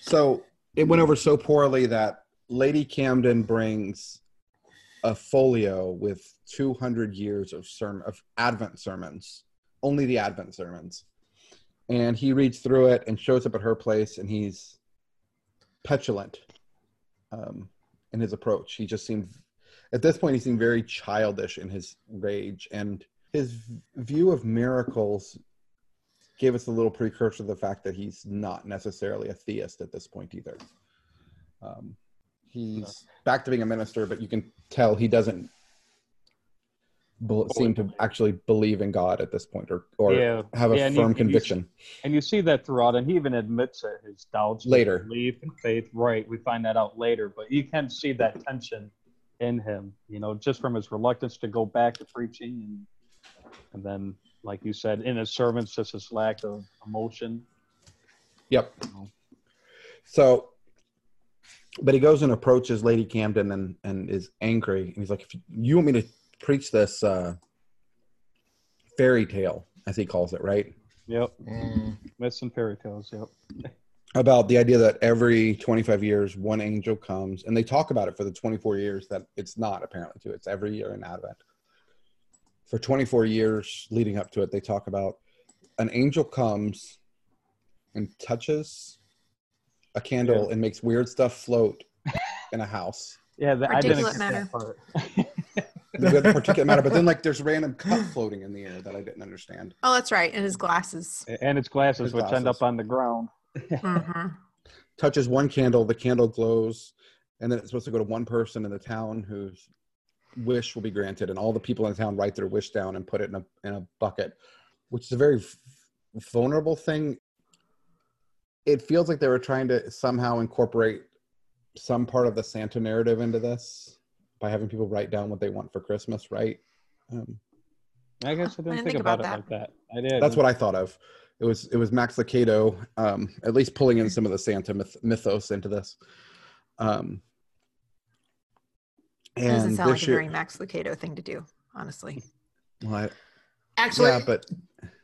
So it went over so poorly that Lady Camden brings a folio with 200 years of Advent sermons. Only the Advent sermons. And he reads through it and shows up at her place, and he's petulant in his approach. He just seemed, at this point, he seemed very childish in his rage. And his view of miracles gave us a little precursor to the fact that he's not necessarily a theist at this point either. He's back to being a minister, but you can tell he doesn't seem to actually believe in God at this point or have a firm conviction. And you see that throughout, and he even admits it, his doubts later. His belief and faith, right, we find that out later, but you can see that tension in him, just from his reluctance to go back to preaching and then, like you said, in his sermons, just his lack of emotion. Yep. So, but he goes and approaches Lady Camden and is angry, and he's like, if you want me to preach this fairy tale, as he calls it, right? Yep. Myths and fairy tales, yep. About the idea that every 25 years, one angel comes, and they talk about it for the 24 years that it's not, apparently, too. It's every year in Advent. For 24 years leading up to it, they talk about an angel comes and touches a candle and makes weird stuff float in a house. Yeah, I didn't understand that part. With a particulate matter, but then there's random cup floating in the air that I didn't understand. Oh, that's right, and his glasses, which end up on the ground. Mm-hmm. Touches one candle, the candle glows, and then it's supposed to go to one person in the town whose wish will be granted, and all the people in the town write their wish down and put it in a bucket, which is a very vulnerable thing. It feels like they were trying to somehow incorporate some part of the Santa narrative into this by having people write down what they want for Christmas, right? I guess I didn't think about it like that. I did. That's what I thought of. It was Max Lucado, at least pulling in some of the Santa mythos into this. And it doesn't sound like a very Max Lucado thing to do, honestly. Well, actually, yeah, but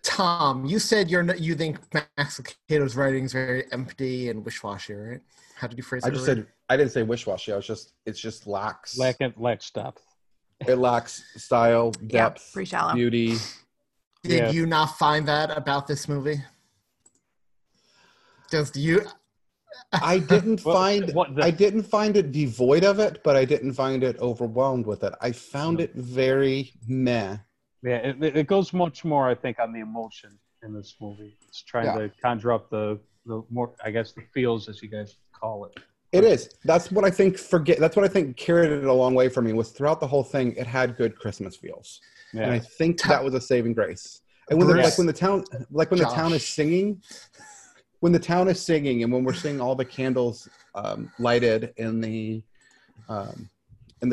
Tom, you said you think Max Lucado's writing is very empty and wishy-washy, right? How did you phrase that? I didn't say wishy-washy. It just lacks depth. It lacks style, depth, pretty shallow. Beauty. Did you not find that about this movie? I didn't find it devoid of it, but I didn't find it overwhelmed with it. I found it very meh. Yeah, it goes much more, I think, on the emotion in this movie. It's trying to conjure up the more, I guess, the feels, as you guys call it. It is. That's what I think carried it a long way for me, was throughout the whole thing, it had good Christmas feels. Yeah. And I think that was a saving grace. And when the town is singing, and when we're seeing all the candles lighted in the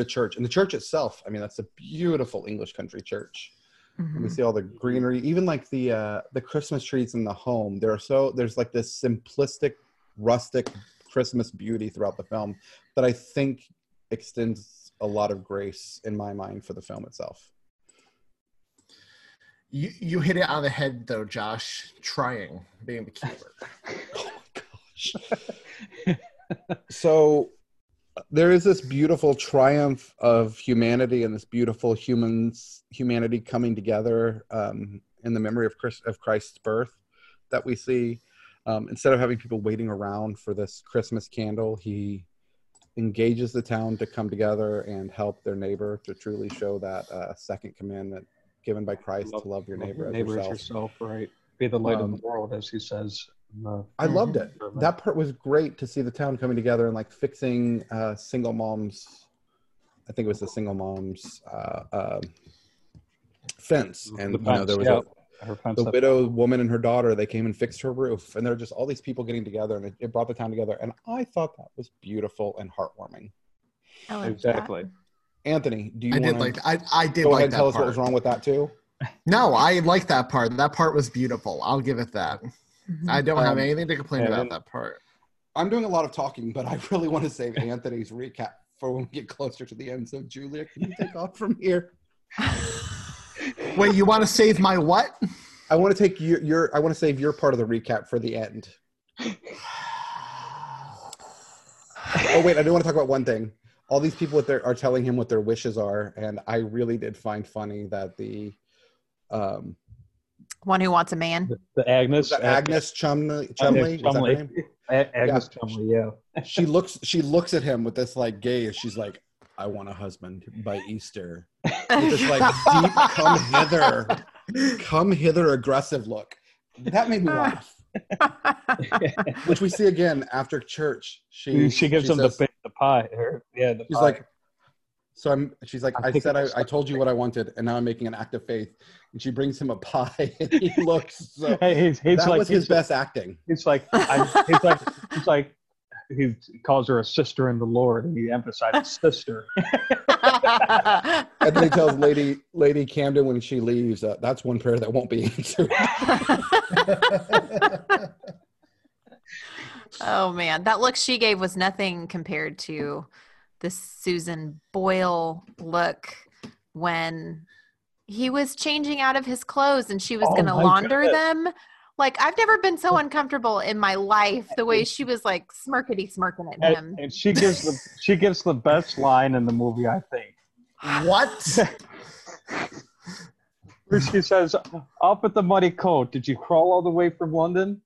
church, and the church itself, I mean, that's a beautiful English country church. Mm-hmm. And we see all the greenery, even like the Christmas trees in the home. There's like this simplistic, rustic Christmas beauty throughout the film that I think extends a lot of grace in my mind for the film itself. You hit it on the head though, Josh. Trying, being the keyword. Oh my gosh. So there is this beautiful triumph of humanity and this beautiful humanity coming together in the memory of Christ's birth that we see. Instead of having people waiting around for this Christmas candle, he engages the town to come together and help their neighbor to truly show that second commandment given by Christ, to love your neighbor as yourself. Right? Be the light of the world, as he says. I loved it. That part was great, to see the town coming together and like fixing single moms. I think it was the single mom's fence, and there was the widowed woman and her daughter. They came and fixed her roof, and there were just all these people getting together, and it brought the town together. And I thought that was beautiful and heartwarming. Exactly. That. Anthony, do you want to tell us what was wrong with that too? No, I like that part. That part was beautiful. I'll give it that. Mm-hmm. I don't have anything to complain about that part. I'm doing a lot of talking, but I really want to save Anthony's recap for when we get closer to the end. So, Julia, can you take off from here? Wait, you want to save my what? I want to take your. I want to save your part of the recap for the end. Oh wait, I do want to talk about one thing. All these people are telling him what their wishes are, and I really did find funny that the one who wants a man, the Agnes Chumley. Agnes Chumley, yeah. She looks at him with this like gaze. She's like, "I want a husband by Easter." With this like deep, come hither, aggressive look. That made me laugh. Which we see again after church. She gives him the pie. She's pie. Like, so I'm. She's like, I told you what I wanted, and now I'm making an act of faith. And she brings him a pie. And he looks. So that was his best acting. It's like he calls her a sister in the Lord, and he emphasizes sister. And then he tells Lady Camden when she leaves, that's one prayer that won't be answered. Oh man, that look she gave was nothing compared to the Susan Boyle look when he was changing out of his clothes and she was going to launder them. Like, I've never been so uncomfortable in my life, the way she was like smirking at him. And she gives the best line in the movie, I think. What? Where she says, "Up at the muddy coat, did you crawl all the way from London?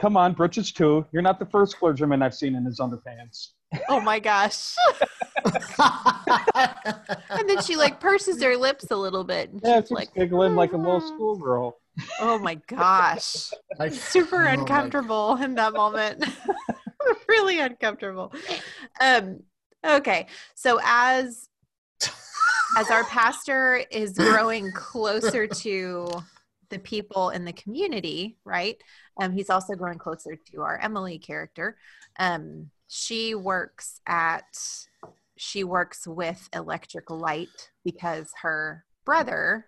Come on, britches too. You're not the first clergyman I've seen in his underpants." Oh my gosh. And then she like purses her lips a little bit. Yeah, she's like giggling like a little schoolgirl. Oh my gosh. Super uncomfortable in that moment. Really uncomfortable. Okay. So as our pastor is growing closer to the people in the community, right? He's also growing closer to our Emily character. She works with electric light because her brother,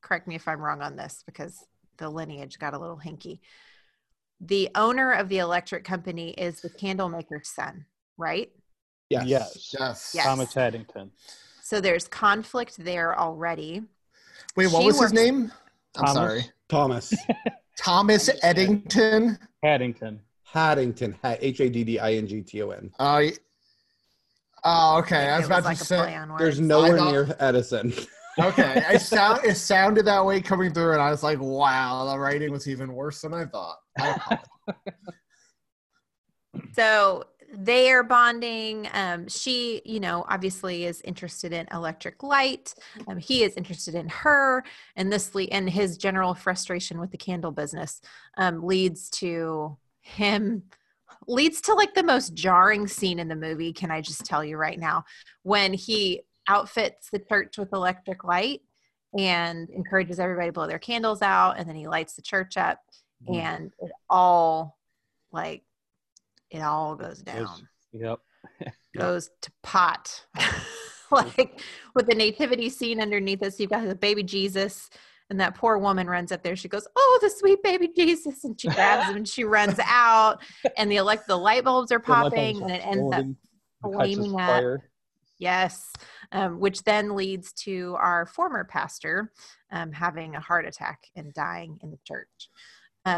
correct me if I'm wrong on this because the lineage got a little hinky. The owner of the electric company is the candlemaker's son, right? Yes. Thomas Haddington. So there's conflict there already. Wait, what was his name? Thomas. Thomas Eddington? Haddington. Haddington. Oh, okay. I was about to say, there's nowhere near Edison. Okay. It sounded that way coming through, and I was like, wow, the writing was even worse than I thought. So they are bonding. She, obviously is interested in electric light. He is interested in her, and and his general frustration with the candle business leads to like the most jarring scene in the movie. Can I just tell you right now, when he outfits the church with electric light and encourages everybody to blow their candles out, and then he lights the church up, and it all goes down. Yep. Goes to pot. With the nativity scene underneath us, you've got the baby Jesus, and that poor woman runs up there. She goes, oh, the sweet baby Jesus. And she grabs him and she runs out, and the light bulbs are popping, and it ends up flaming up. Fire. Yes. Which then leads to our former pastor having a heart attack and dying in the church. He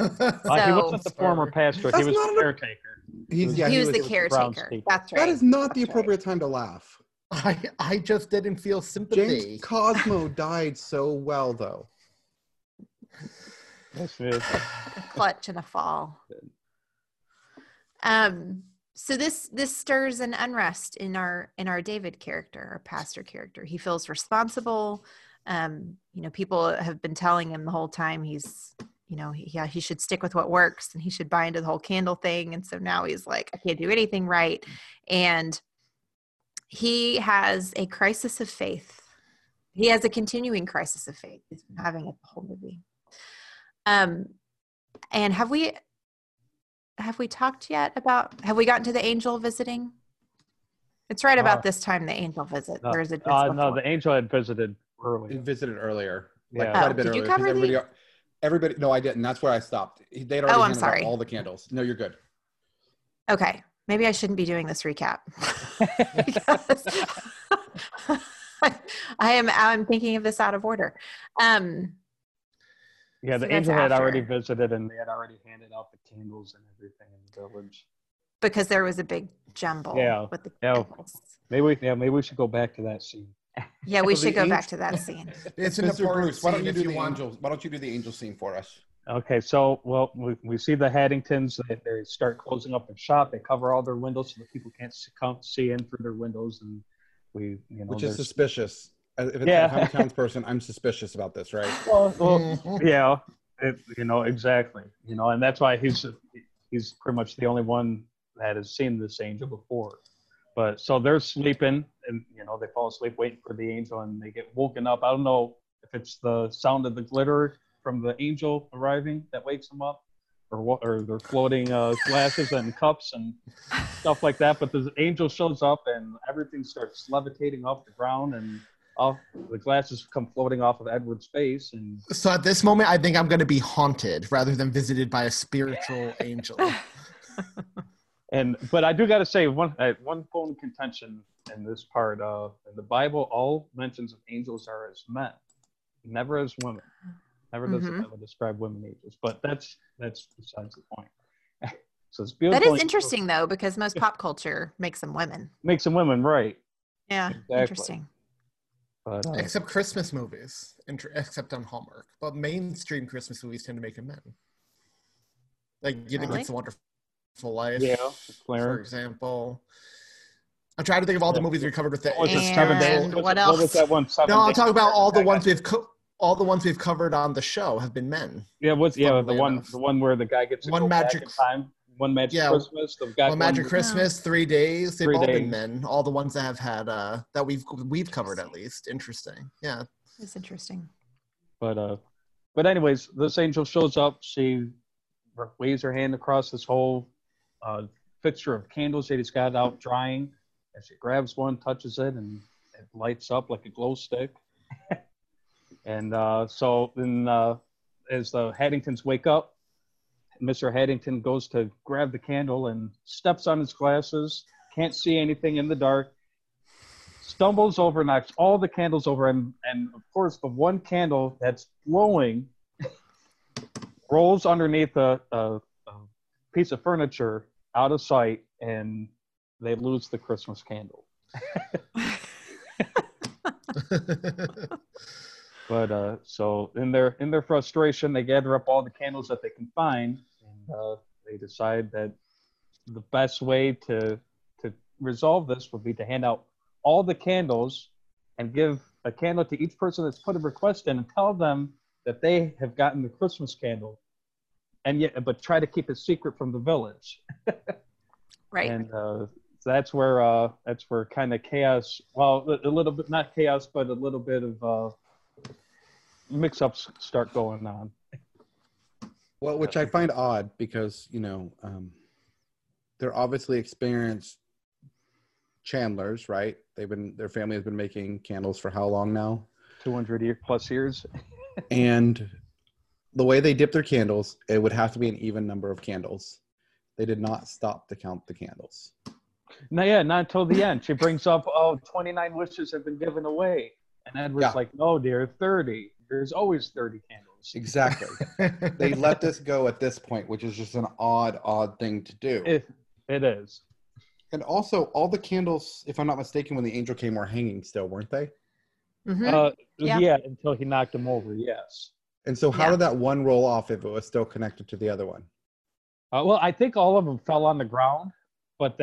wasn't the former pastor. He was the caretaker. He was the caretaker. That's right. That is not the appropriate time to laugh. I just didn't feel sympathy. James Cosmo died so well, though. That's it. A clutch and a fall. So this stirs an unrest in our David character, our pastor character. He feels responsible. People have been telling him the whole time he should stick with what works, and he should buy into the whole candle thing. And so now he's like, I can't do anything right. And he has a crisis of faith. He has a continuing crisis of faith. He's been having it the whole movie. And have we talked yet about, have we gotten to the angel visiting? It's right about this time the angel visits. No, the angel had visited earlier. It visited earlier. Like, quite a bit earlier. Did you cover everybody? No, I didn't. That's where I stopped. They'd already handed out all the candles. No, you're good. Okay. Maybe I shouldn't be doing this recap. Because I'm thinking of this out of order. The angel had already visited, and they had already handed out the candles and everything in the village. Because there was a big jumble with the candles. Maybe we should go back to that scene. Yeah, we should go back to that scene. It's an important scene. Why don't you do the angel scene for us? Okay, so, we see the Haddingtons. They start closing up their shop. They cover all their windows so that people can't see in through their windows. And which is suspicious. If it's a townsperson, I'm suspicious about this, right? Well, yeah, exactly. And that's why he's pretty much the only one that has seen this angel before. But so they're sleeping, and they fall asleep waiting for the angel, and they get woken up. I don't know if it's the sound of the glitter from the angel arriving that wakes them up, or they're floating glasses and cups and stuff like that. But the angel shows up, and everything starts levitating off the ground, and the glasses come floating off of Edward's face. And so at this moment, I think I'm going to be haunted rather than visited by a spiritual angel. But I do got to say one bone of contention in this part. In the Bible, all mentions of angels are as men, never as women. Never does the Bible describe women angels, but that's besides the point. So it's beautiful. That is interesting though, because most pop culture makes them women. Makes them women, right? Yeah, exactly. Interesting. But, except Christmas movies, except on Hallmark, but mainstream Christmas movies tend to make them men. Like you think it's wonderful. Life, for example. I'm trying to think of all the movies we covered with the and what else? What was that one? No, I'll talk about all the ones we've covered on the show have been men. Yeah, the one where the guy gets to go back in time. Christmas. One Magic Christmas, 3 days. They've all been men. All the ones that have had that we've covered at least. Interesting. Yeah, it's interesting. But anyways, this angel shows up. She waves her hand across this whole fixture of candles that he's got out drying. And she grabs one, touches it, and it lights up like a glow stick. And so then as the Haddingtons wake up, Mr. Haddington goes to grab the candle and steps on his glasses, can't see anything in the dark, stumbles over, knocks all the candles over, and of course the one candle that's glowing rolls underneath a piece of furniture out of sight, and they lose the Christmas candle. But so in their frustration, they gather up all the candles that they can find, and they decide that the best way to resolve this would be to hand out all the candles and give a candle to each person that's put a request in, and tell them that they have gotten the Christmas candle, and yet but try to keep it secret from the village. Right. And that's where kind of chaos. Well, a little bit not chaos, but a little bit of. Mix-ups start going on. Well, which I find odd because, you know, they're obviously experienced chandlers, right? Their family has been making candles for how long now? 200+ years. And the way they dip their candles, it would have to be an even number of candles. They did not stop to count the candles. Not until the end. She brings up, 29 wishes have been given away. And Edward's like, no, dear, 30. There's always 30 candles. Exactly. They let this go at this point, which is just an odd thing to do. It is. And also, all the candles, if I'm not mistaken, when the angel came, were hanging still, weren't they? Mm-hmm. Yeah, until he knocked them over, yes. And so how did that one roll off if it was still connected to the other one? Well, I think all of them fell on the ground, but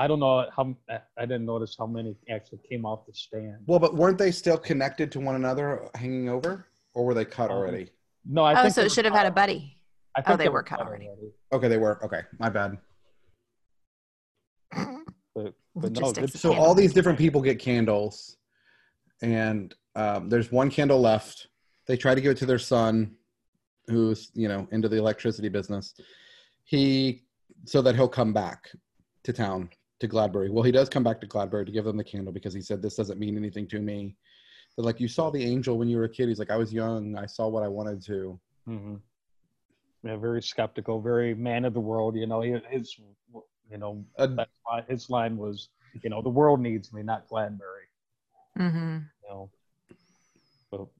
I don't know how. I didn't notice how many actually came off the stand. Well, but weren't they still connected to one another, hanging over, or were they cut already? No, I think so. It should have had a buddy. I think they were cut already. Okay, they were. Okay, my bad. But no, so all these different people get candles, and there's one candle left. They try to give it to their son, who's into the electricity business. So that he'll come back to town. To Gladbury. Well, he does come back to Gladbury to give them the candle because he said, this doesn't mean anything to me. They're like, you saw the angel when you were a kid. He's like, I was young. I saw what I wanted to. Mm-hmm. Yeah, very skeptical, very man of the world. His line was, the world needs me, not Gladbury. Mm-hmm. So,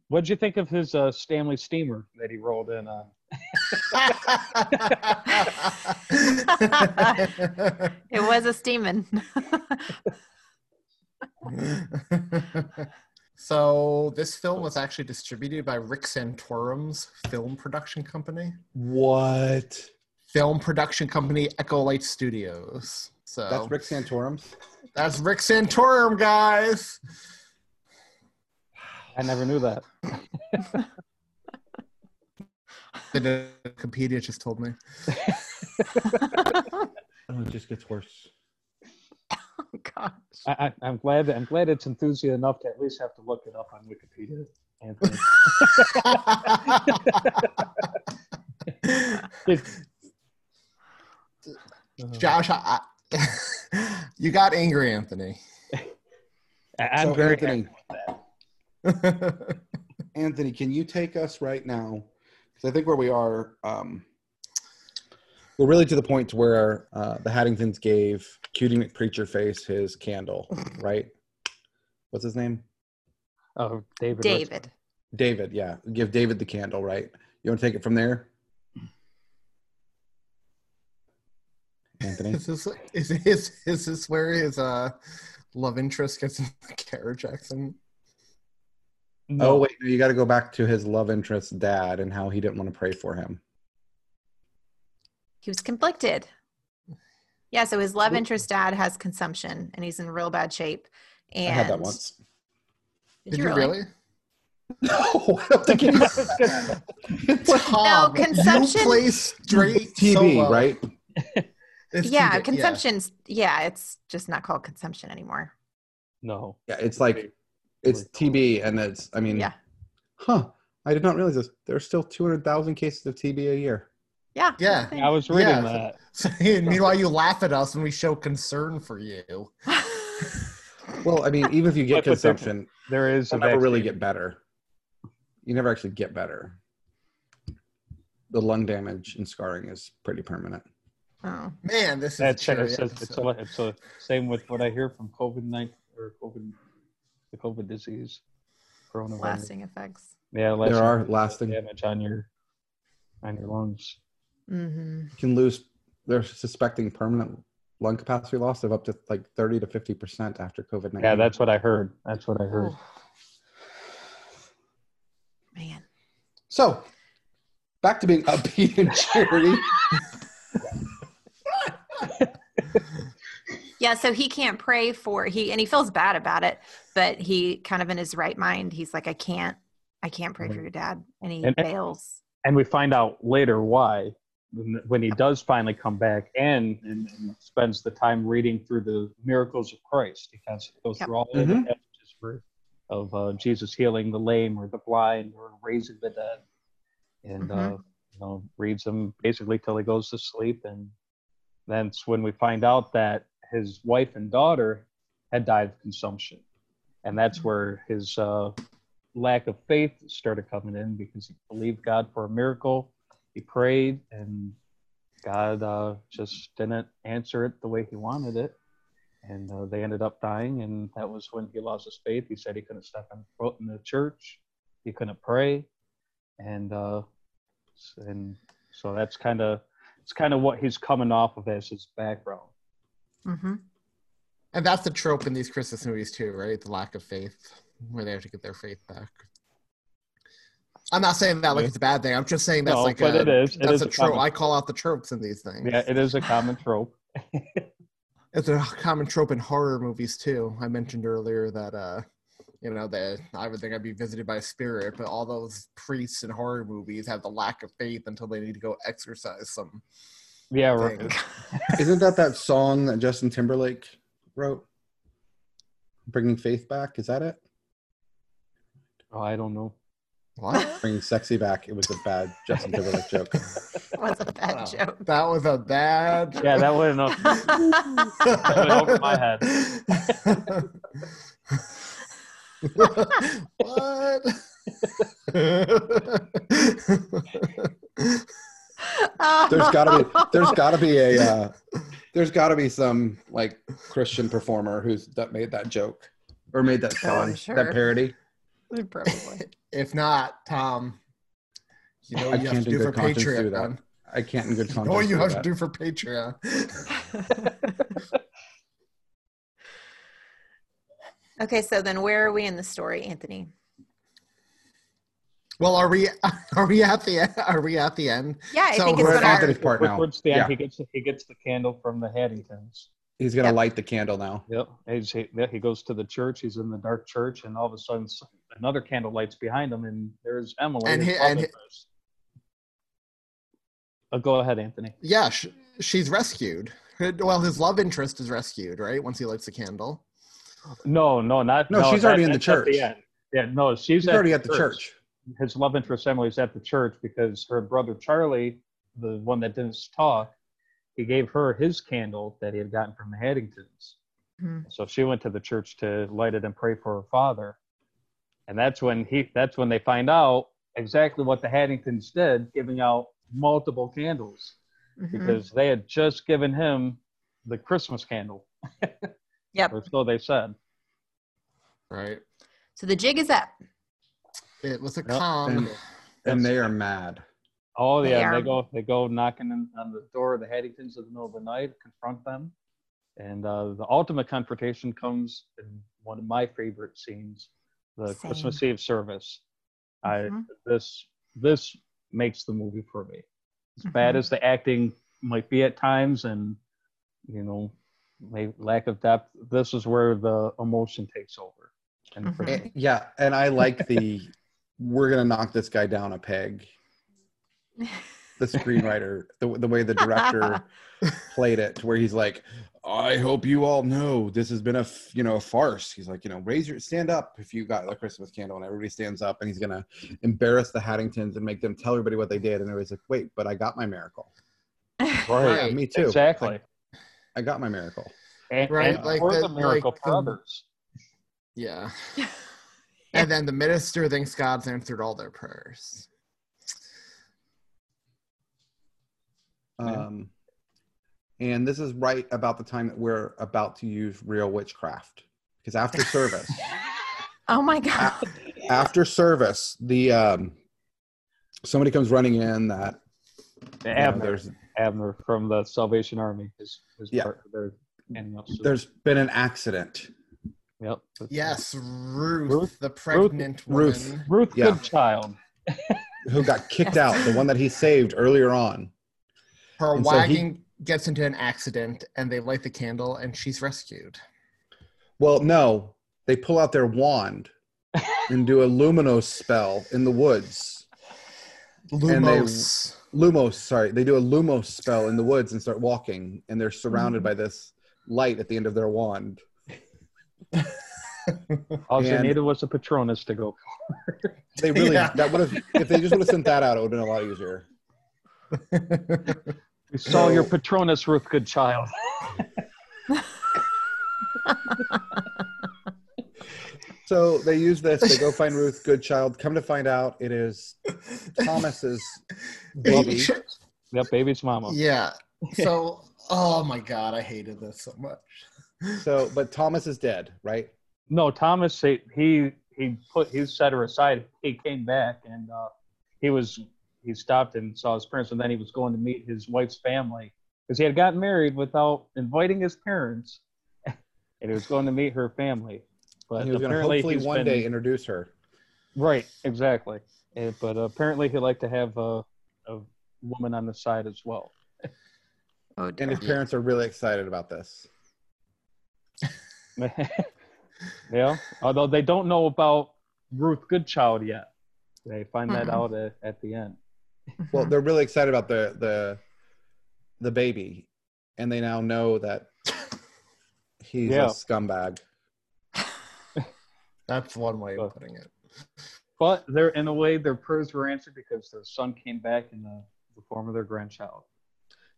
what'd you think of his Stanley steamer that he rolled in on? It was a steamin'. So this film was actually distributed by Rick Santorum's film production company. What? Film production company Echolite Studios. So that's Rick Santorum's? That's Rick Santorum, guys! I never knew that. The Wikipedia just told me. Oh, it just gets worse. Oh, gosh. I'm glad it's enthusiastic enough to at least have to look it up on Wikipedia, Anthony. Josh, you got angry, Anthony. I'm very angry with that. Anthony, can you take us right now? So I think where we are, we're really to the point where the Haddingtons gave Cutie McPreacherface his candle, right? What's his name? Oh, David. David, yeah. Give David the candle, right? You want to take it from there? Anthony? Is this where his love interest gets in the carriage accident? No. Oh, wait, you got to go back to his love interest's dad and how he didn't want to pray for him. He was conflicted. Yeah, so his love interest's dad has consumption, and he's in real bad shape. And I had that once. Did you really? No, I don't think it was. Tom, no, consumption. You play straight TV, solo. Right? Yeah, consumption's, it's just not called consumption anymore. No. Yeah, it's like... It's TB, and it's, I mean, I did not realize this. There are still 200,000 cases of TB a year. Yeah. Yeah. I was reading that. So, meanwhile, you laugh at us when we show concern for you. Well, I mean, even if you get consumption, there is you'll never really get better. You never actually get better. The lung damage and scarring is pretty permanent. Oh man, this is true. It's a same with what I hear from COVID-19 or the COVID disease, coronavirus. Lasting effects. Yeah, there are lasting damage on your lungs. Mm-hmm. They're suspecting permanent lung capacity loss of up to like 30 to 50% after COVID-19. Yeah, that's what I heard. Man. So, back to being upbeat and cheery. Yeah, so he can't pray and he feels bad about it, but he kind of in his right mind, he's like, I can't pray for your dad. And he fails. And we find out later why when he does finally come back and spends the time reading through the miracles of Christ. He goes through all the passages of Jesus healing the lame or the blind or raising the dead. And reads them basically till he goes to sleep. And that's when we find out that his wife and daughter had died of consumption. And that's where his lack of faith started coming in, because he believed God for a miracle. He prayed, and God just didn't answer it the way he wanted it. And they ended up dying, and that was when he lost his faith. He said he couldn't step on foot in the church. He couldn't pray. And so that's kind of what he's coming off of as his background. Mm-hmm. And that's the trope in these Christmas movies too, right? The lack of faith, where they have to get their faith back. I'm not saying that like it's a bad thing. I'm just saying that's a trope. I call out the tropes in these things. Yeah, it is a common trope. It's a common trope in horror movies too. I mentioned earlier that I would think I'd be visited by a spirit, but all those priests in horror movies have the lack of faith until they need to go exercise some. Yeah, right. Isn't that song that Justin Timberlake wrote? Bringing Faith Back? Is that it? Oh, I don't know. What? Bringing Sexy Back. It was a bad Justin Timberlake joke. It was a bad joke. That was a bad joke. Yeah, that went over my head. What? There's gotta be some like Christian performer that made that joke or made that song, that parody. Probably. If not, Tom, you know what you have to do for Patreon. I can't in good conscience. What you have to do for Patreon. Okay, so then where are we in the story, Anthony? Well, are we at the end? Yeah, I think it's at Anthony's part now. Towards the end, he gets the candle from the Haddingtons. He's gonna light the candle now. Yep. He goes to the church. He's in the dark church, and all of a sudden, another candle lights behind him, and there's Emily. Go ahead, Anthony. Yeah, she's rescued. Well, his love interest is rescued, right? Once he lights the candle. No, she's already in the church. Yeah, no, she's already at the church. His love interest Emily's at the church because her brother Charlie, the one that didn't talk, he gave her his candle that he had gotten from the Haddingtons. Mm-hmm. So she went to the church to light it and pray for her father, and that's when they find out exactly what the Haddingtons did, giving out multiple candles, because they had just given him the Christmas candle. Yep. Or so they said. Right. So the jig is up. It was a con. And they are mad. Oh, yeah. They go knocking on the door of the Haddingtons in the middle of the night, confront them. And the ultimate confrontation comes in one of my favorite scenes, the Christmas Eve service. This makes the movie for me. As bad as the acting might be at times and, lack of depth, this is where the emotion takes over. And I like the we're gonna knock this guy down a peg the screenwriter, the way the director played it, where he's like, I hope you all know this has been a farce. He's like, stand up if you got a Christmas candle, and everybody stands up, and he's going to embarrass the Haddingtons and make them tell everybody what they did. And everybody's like, wait, but I got my miracle. Right. Yeah, me too. Exactly. I got my miracle. And like the miracle brothers. Yeah. And then the minister thinks God's answered all their prayers. And this is right about the time that we're about to use real witchcraft, because after service, oh my God, after service, the somebody comes running in that Abner from the Salvation Army is part of their animals. There's been an accident. Yep. Yes, Ruth, the pregnant woman. Ruth Goodchild, who got kicked out, the one that he saved earlier on. Her wagon gets into an accident, and they light the candle, and she's rescued. Well, no, they pull out their wand and do a Lumos spell in the woods. They do a Lumos spell in the woods and start walking, and they're surrounded by this light at the end of their wand. All they needed was a Patronus to go for. They really, that would have, if they just would have sent that out, it would have been a lot easier. We saw your Patronus, Ruth Goodchild. So they use this, they go find Ruth Goodchild, come to find out it is Thomas's baby. That baby's mama. Yeah. So, oh my God, I hated this so much. So, but Thomas is dead, right? No, Thomas, he set her aside. He came back, and he stopped and saw his parents, and then he was going to meet his wife's family, because he had gotten married without inviting his parents, and he was going to meet her family. But he was apparently hopefully one day introduce her. Right, exactly. But apparently he liked to have a woman on the side as well. Oh, and his parents are really excited about this. Yeah, although they don't know about Ruth Goodchild yet. They find that out at the end. Well, they're really excited about the baby, and they now know that he's a scumbag. That's one way of putting it. But they're, in a way, their prayers were answered, because their son came back in the form of their grandchild.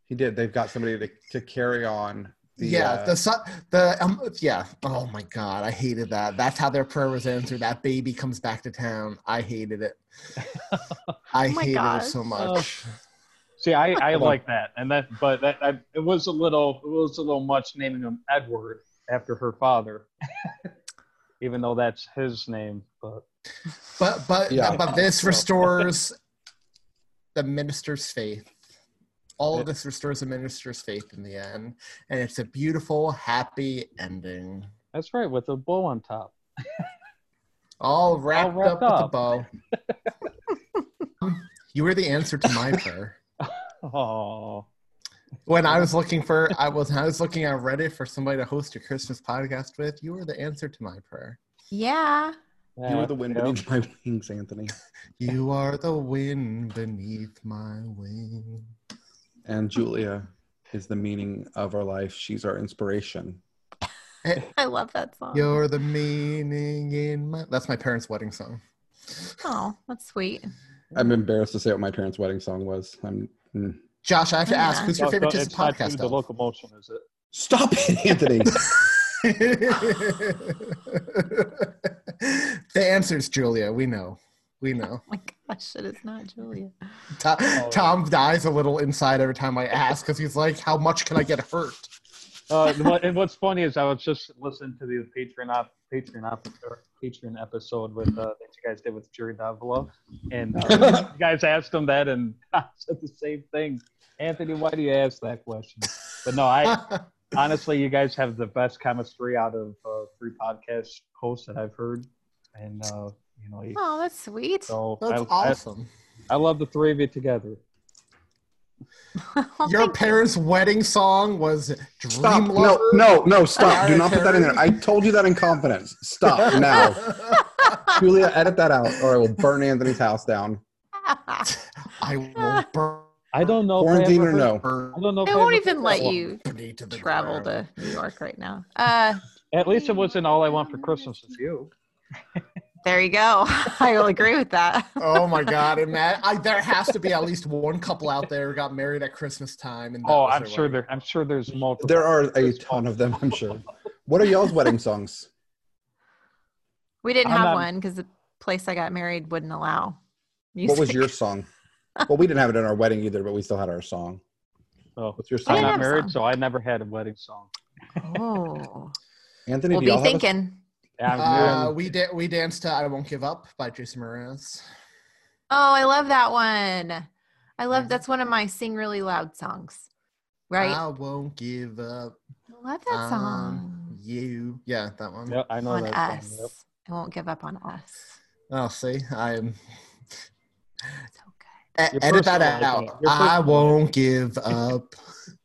He did. They've got somebody to carry on. Oh my God, I hated that. That's how their prayer was answered. That baby comes back to town. I hated it. I hated it so much. See, I like that, and that, but that it was a little much naming him Edward after her father, even though that's his name. But this restores the minister's faith. All of this restores the minister's faith in the end, and it's a beautiful, happy ending. That's right, with a bow on top. All wrapped up with a bow. You were the answer to my prayer. Oh. When I was looking on Reddit for somebody to host a Christmas podcast with, you were the answer to my prayer. Yeah. You are the wind beneath my wings, Anthony. You are the wind beneath my wings. And Julia is the meaning of our life. She's our inspiration. I love that song. You're the meaning in my... That's my parents' wedding song. Oh, that's sweet. I'm embarrassed to say what my parents' wedding song was. Josh, I have to ask, who's your favorite podcast? The Locomotion, is it? Stop it, Anthony. The answer's Julia. We know. We know. Oh my gosh, it is not Julia. Tom dies a little inside every time I ask, because he's like, how much can I get hurt? And what's funny is I was just listening to the Patreon episode with that you guys did with Jerry Davila, and you guys asked him that, and I said the same thing. Anthony, why do you ask that question? But no, I honestly, you guys have the best chemistry out of three podcast hosts that I've heard, and oh, that's sweet. So that's awesome. I love the three of you together. Your parents' wedding song was Dream Stop. Lover. No, stop. Do not put that in there. I told you that in confidence. Stop now. Julia, edit that out, or I will burn Anthony's house down. I will burn I don't know. Quarantine or no? I don't know. They won't even let you travel to New York right now. At least it wasn't All I Want for Christmas Is You. There you go. I will agree with that. Oh my God. And Matt, there has to be at least one couple out there who got married at Christmas time. And I'm sure there's multiple. There are a ton of them, I'm sure. What are y'all's wedding songs? We didn't have one because the place I got married wouldn't allow music. What was your song? Well, we didn't have it in our wedding either, but we still had our song. Oh, what's your song? I got married, so I never had a wedding song. Oh. Anthony, we'll be thinking. We danced to I Won't Give Up by Jason Mraz. Oh, I love that one. That's one of my sing really loud songs, right? I won't give up. I love that song. You. Yeah, that one. Yep, I know on that us. Song. Yep. I won't give up on us. Oh, see? So good. Edit that out. I won't give up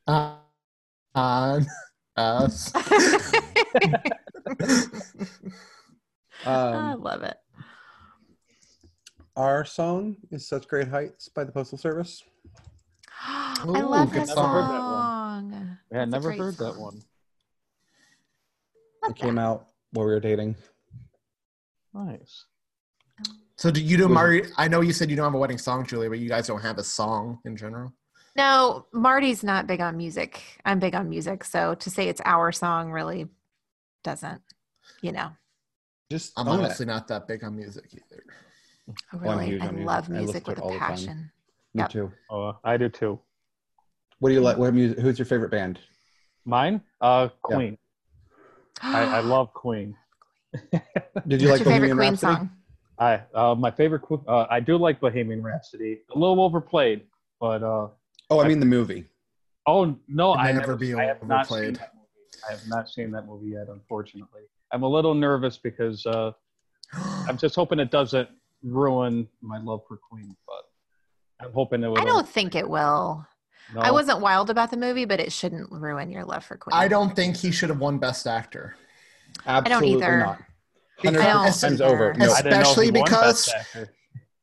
on us. I love it. Our song is Such Great Heights by the Postal Service. I love that song. Yeah, I never heard that one. It came out while we were dating. Nice. So I know you said you don't have a wedding song, Julia, but you guys don't have a song in general? No, Marty's not big on music. I'm big on music, so to say it's our song really doesn't, Just I'm honestly not that big on music either. Oh, really? I love music with a passion. Me too. I do too. What do you like? What music? Who's your favorite band? Mine? Queen. Yeah. I love Queen. Did you like your favorite Queen song? My favorite. I do like Bohemian Rhapsody. A little overplayed, but. I mean the movie. Oh no! I have not seen that movie yet. Unfortunately, I'm a little nervous because I'm just hoping it doesn't ruin my love for Queen. But I'm hoping it will. I don't think it will. No. I wasn't wild about the movie, but it shouldn't ruin your love for Queen. I don't think he should have won Best Actor. Absolutely not.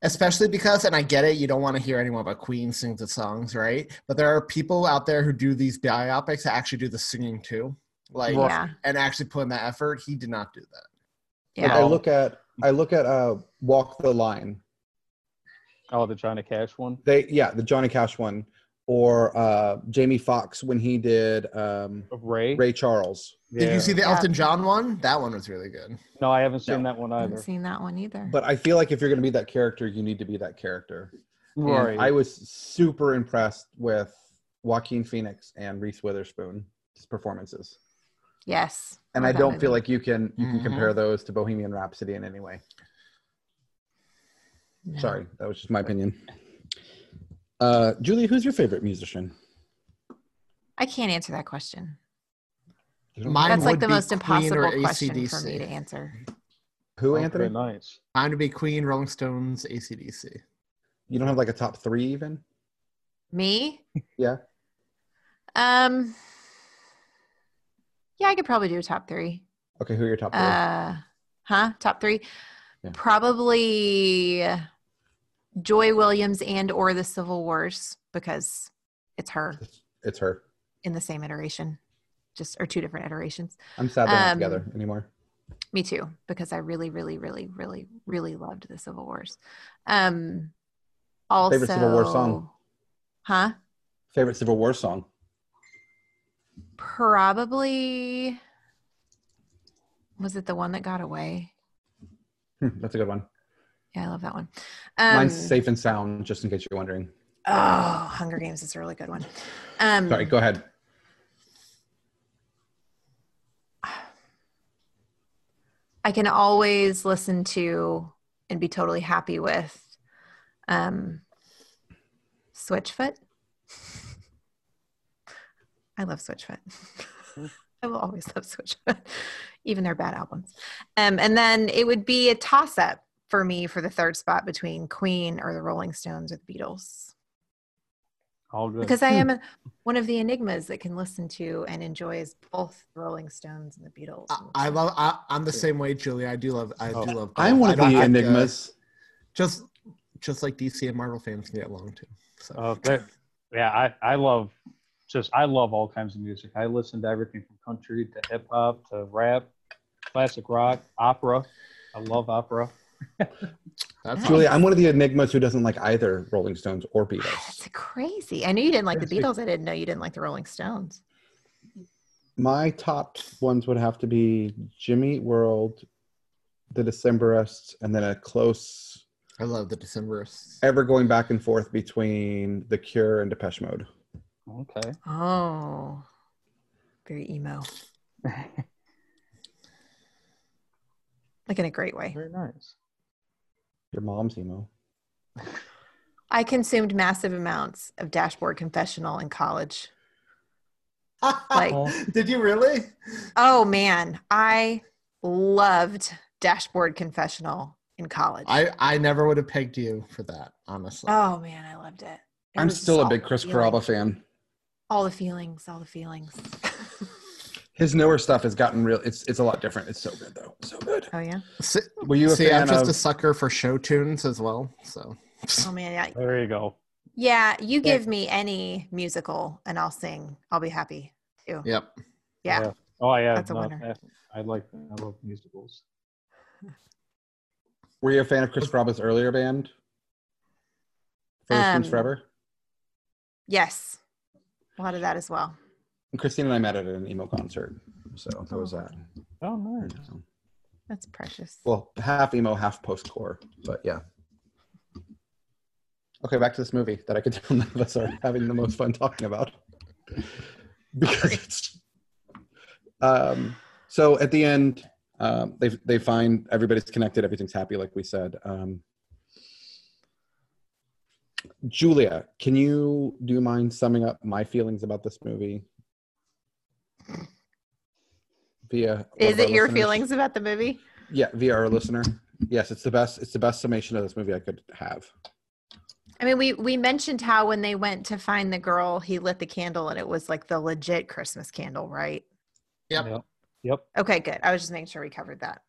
Especially because, and I get it, you don't want to hear anyone but Queen sing the songs, right? But there are people out there who do these biopics that actually do the singing too, and actually put in that effort. He did not do that. Yeah, I look at Walk the Line. Oh, the Johnny Cash one. The Johnny Cash one, or Jamie Foxx when he did Ray Charles. Yeah. Did you see the Elton John one? That one was really good. No, I haven't seen that one either. I haven't seen that one either. But I feel like if you're going to be that character, you need to be that character. Right. I was super impressed with Joaquin Phoenix and Reese Witherspoon's performances. Yes. And I don't feel like you can compare those to Bohemian Rhapsody in any way. No. Sorry, that was just my opinion. Julie, who's your favorite musician? I can't answer that question. That's like the most impossible question for me to answer. Who, Anthony? Nice. Mine would be Queen, Rolling Stones, AC/DC. You don't have like a top three even? Me? Yeah. Yeah, I could probably do a top three. Okay, who are your top three? Top three? Yeah. Probably Joy Williams and/or The Civil Wars, because it's her. It's her. In the same iteration. Or two different iterations. I'm sad they're not together anymore. Me too, because I really, really, really, really, really loved the Civil Wars. Favorite Civil War song? Huh? Favorite Civil War song? Probably, was it The One That Got Away? That's a good one. Yeah, I love that one. Mine's Safe and Sound, just in case you're wondering. Oh, Hunger Games is a really good one. Sorry, go ahead. I can always listen to and be totally happy with Switchfoot. I love Switchfoot. I will always love Switchfoot, even their bad albums. And then it would be a toss-up for me for the third spot between Queen or the Rolling Stones or the Beatles. All good. Because I am one of the enigmas that can listen to and enjoys both Rolling Stones and the Beatles. I'm the same way, Julia. I do love. I'm one of the enigmas. Just like DC and Marvel fans can get along too. So. Yeah, I love all kinds of music. I listen to everything from country to hip hop to rap, classic rock, opera. I love opera. Julia, I'm one of the enigmas who doesn't like either Rolling Stones or Beatles. That's crazy. I knew you didn't like the Beatles. I didn't know you didn't like the Rolling Stones. My top ones would have to be Jimmy Eat World, The Decemberists, and then a close... I love The Decemberists. Ever going back and forth between The Cure and Depeche Mode. Okay. Oh. Very emo. Like in a great way. Very nice. Your mom's emo. I consumed massive amounts of Dashboard Confessional in college. Did you really? Oh man, I loved Dashboard Confessional in college. I never would have pegged you for that, honestly. Oh man, I loved it. I'm still a big Chris Carrabba fan. All the feelings. His newer stuff has gotten real. It's a lot different. It's so good though. So good. Oh yeah. I'm just a sucker for show tunes as well. So. Oh man, yeah. There you go. Yeah, you give me any musical and I'll sing. I'll be happy too. Yep. Yeah. Oh yeah. That's a winner. I love musicals. Were you a fan of Chris Carrabba's earlier band? First Friends Forever? Yes. A lot of that as well. And Christine and I met at an emo concert. So that was that. Oh nice. That's precious. Well, half emo, half post-core, but yeah. Okay, back to this movie that I could tell none of us are having the most fun talking about. Because it's, so at the end, they find everybody's connected, everything's happy, like we said. Julia, do you mind summing up my feelings about this movie? Is it your feelings about the movie? Yeah, via our listener. Yes, it's the best summation of this movie I could have. I mean, we mentioned how when they went to find the girl, he lit the candle and it was like the legit Christmas candle, right? Yep. Okay, good. I was just making sure we covered that.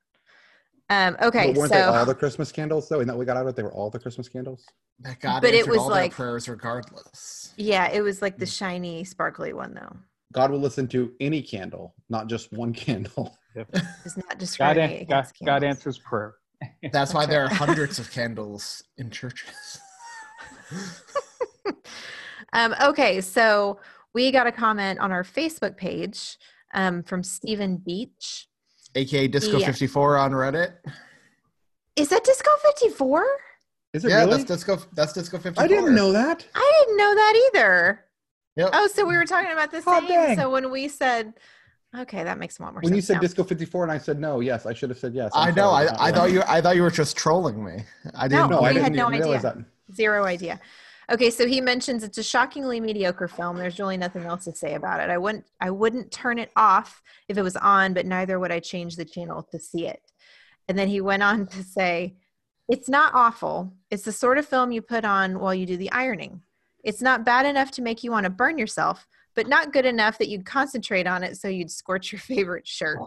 Okay, but weren't they all the Christmas candles though? Isn't that we got out of? They were all the Christmas candles. That God but answered it was all like, their prayers regardless. Yeah, it was like the shiny, sparkly one though. God will listen to any candle, not just one candle. Yep. It's not discriminating. God answers prayer. That's why there are hundreds of candles in churches. Okay, so we got a comment on our Facebook page from Stephen Beach, aka Disco 54 on Reddit. Is that Disco 54? Is it really? Yeah, that's Disco 54. I didn't know that. I didn't know that either. Yep. Oh, so we were talking about the same. Dang. So when we said, okay, that makes a lot more sense. When you said Disco 54 and I said no, yes, I should have said yes. I know. I thought you were just trolling me. I didn't know. I had no idea. That. Zero idea. Okay, so he mentions it's a shockingly mediocre film. There's really nothing else to say about it. I wouldn't turn it off if it was on, but neither would I change the channel to see it. And then he went on to say, it's not awful. It's the sort of film you put on while you do the ironing. It's not bad enough to make you want to burn yourself, but not good enough that you'd concentrate on it so you'd scorch your favorite shirt.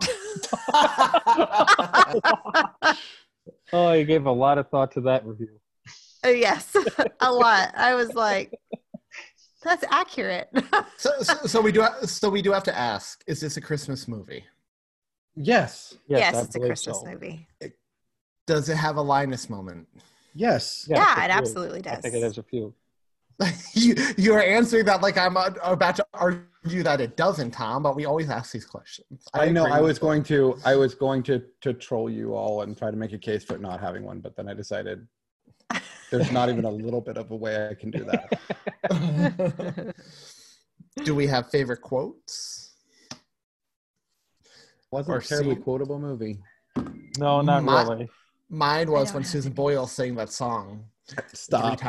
Oh, you gave a lot of thought to that review. Yes, a lot. I was like, that's accurate. so we do have to ask, is this a Christmas movie? Yes, it's a Christmas movie. Does it have a Linus moment? Yes. Yeah, it absolutely does. I think it has a few. You are answering that like I'm about to argue that it doesn't, Tom, but we always ask these questions. I know. I was going to troll you all and try to make a case for not having one, but then I decided there's not even a little bit of a way I can do that. Do we have favorite quotes? Wasn't a terribly quotable movie. No, not really. Mine was when Susan Boyle sang that song. Stop.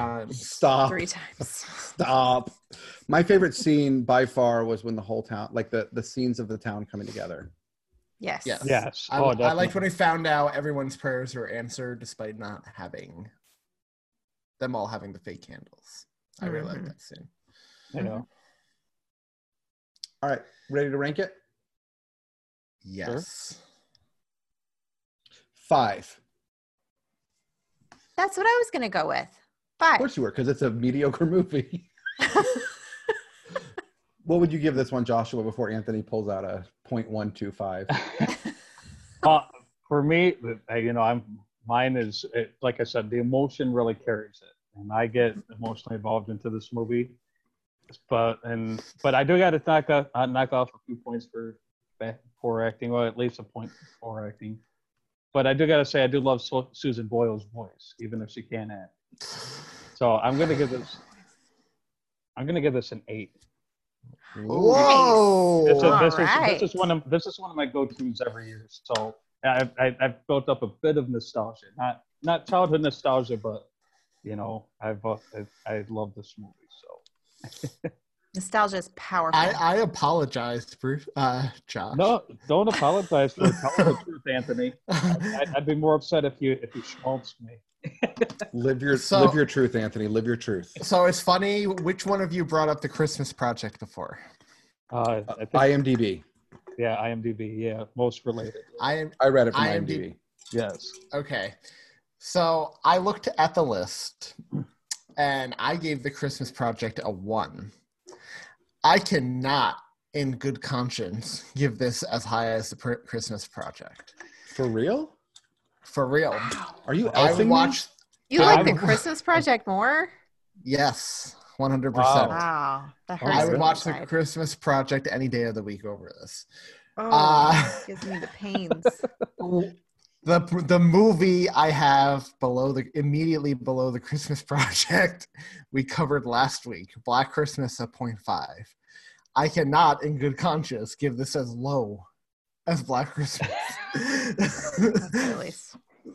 Three times. My favorite scene by far was when the whole town, like the scenes of the town coming together. Yes. I liked when we found out everyone's prayers were answered despite not having them all having the fake candles. I really like that scene. I know. All right, ready to rank it? Yes. Sure. 5. That's what I was going to go with. 5. Of course you were, because it's a mediocre movie. What would you give this one, Joshua, before Anthony pulls out a 0.125? For me, you know, mine is, like I said, the emotion really carries it. And I get emotionally involved into this movie. But I do got to knock off a few points for poor acting, or at least a point for poor acting. But I do got to say, I do love Susan Boyle's voice, even if she can't act. So I'm gonna give this an 8. Whoa! This is one of my go-tos every year. So I've built up a bit of nostalgia, not childhood nostalgia, but you know, I love this movie. So nostalgia is powerful. I apologize for Josh. No, don't apologize for telling the truth, Anthony. I'd be more upset if you schmaltz me. Live your truth, Anthony. Live your truth. So it's funny. Which one of you brought up the Christmas Project before? IMDb. Yeah, IMDb. Yeah, most related. I read it from IMDb. Yes. Okay. So I looked at the list, and I gave the Christmas Project a 1. I cannot, in good conscience, give this as high as the Christmas Project. For real? For real. Wow. Are you elfing watch? You like the Christmas Project more? Yes, 100%. Wow. That hurts. I would watch the Christmas Project any day of the week over this. Oh, gives me the pains. The movie I have immediately below the Christmas Project we covered last week, Black Christmas at 0.5. I cannot, in good conscience, give this as low as Black Christmas.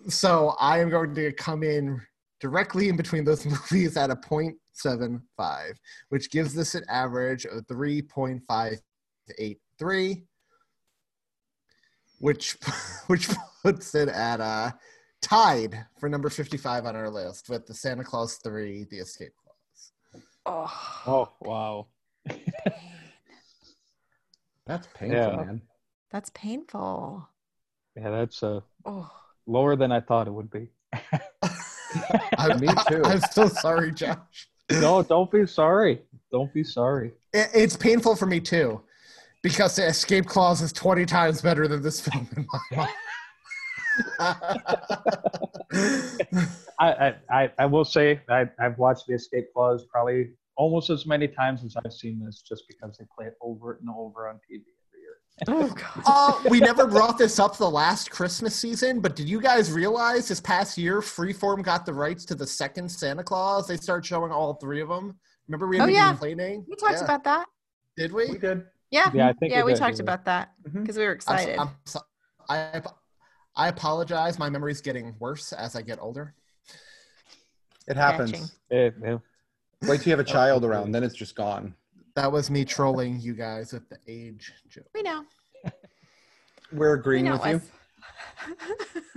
So I am going to come in directly in between those movies at a 0.75, which gives this an average of 3.583, which puts it at tied for number 55 on our list with the Santa Claus 3, The Escape Clause. Oh wow. That's painful, man. That's painful. Yeah, that's lower than I thought it would be. Me too. I'm so sorry, Josh. No, don't be sorry. Don't be sorry. It's painful for me too, because the Escape Clause is 20 times better than this film in my mind. I will say I've watched the Escape Clause probably almost as many times as I've seen this, just because they play it over and over on TV. Oh, God. We never brought this up the last Christmas season, but did you guys realize this past year Freeform got the rights to the second Santa Claus? They started showing all three of them. Remember we were complaining? We talked about that. Did we? We did. Yeah. Yeah, we talked about that because we were excited. I apologize. My memory's getting worse as I get older. It happens. Yeah. Wait till you have a child around, then it's just gone. That was me trolling you guys with the age joke. We know. We're agreeing with you.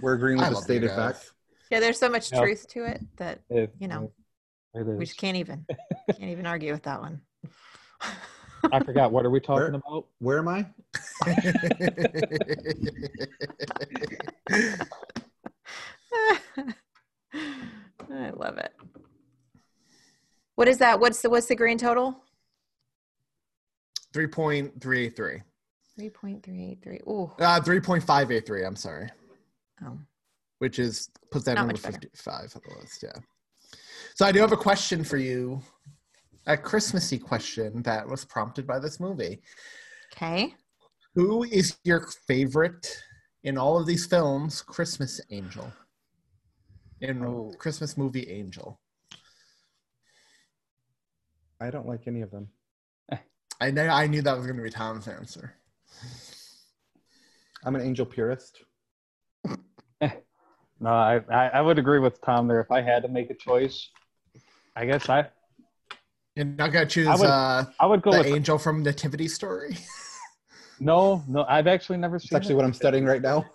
We're agreeing with the stated fact. Yeah, there's so much truth to it that, you know, we just can't even argue with that one. I forgot. What are we talking about? Where am I? I love it. What is that? What's the grand total? 3.383. 3.383. Ooh. 3.583. I'm sorry. Oh. Which puts that number 55 on the list. Yeah. So I do have a question for you, a Christmassy question that was prompted by this movie. Okay. Who is your favorite in all of these films? Christmas angel. Christmas movie angel. I don't like any of them. I knew that was going to be Tom's answer. I'm an angel purist. No, I would agree with Tom there. If I had to make a choice, I guess I'm not going to choose I would go with angel from Nativity Story. No, I've actually never seen it. That's actually what I'm studying right now.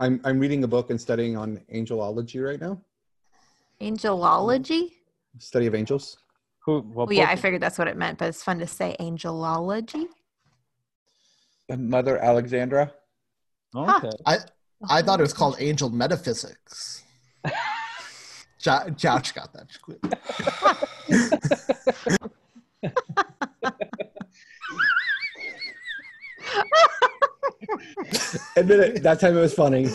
I'm reading a book and studying on angelology right now. Angelology? Study of angels. I figured that's what it meant, but it's fun to say angelology. And Mother Alexandra. Okay. I thought it was called angel metaphysics. Josh got that quick. Admit it. That time it was funny.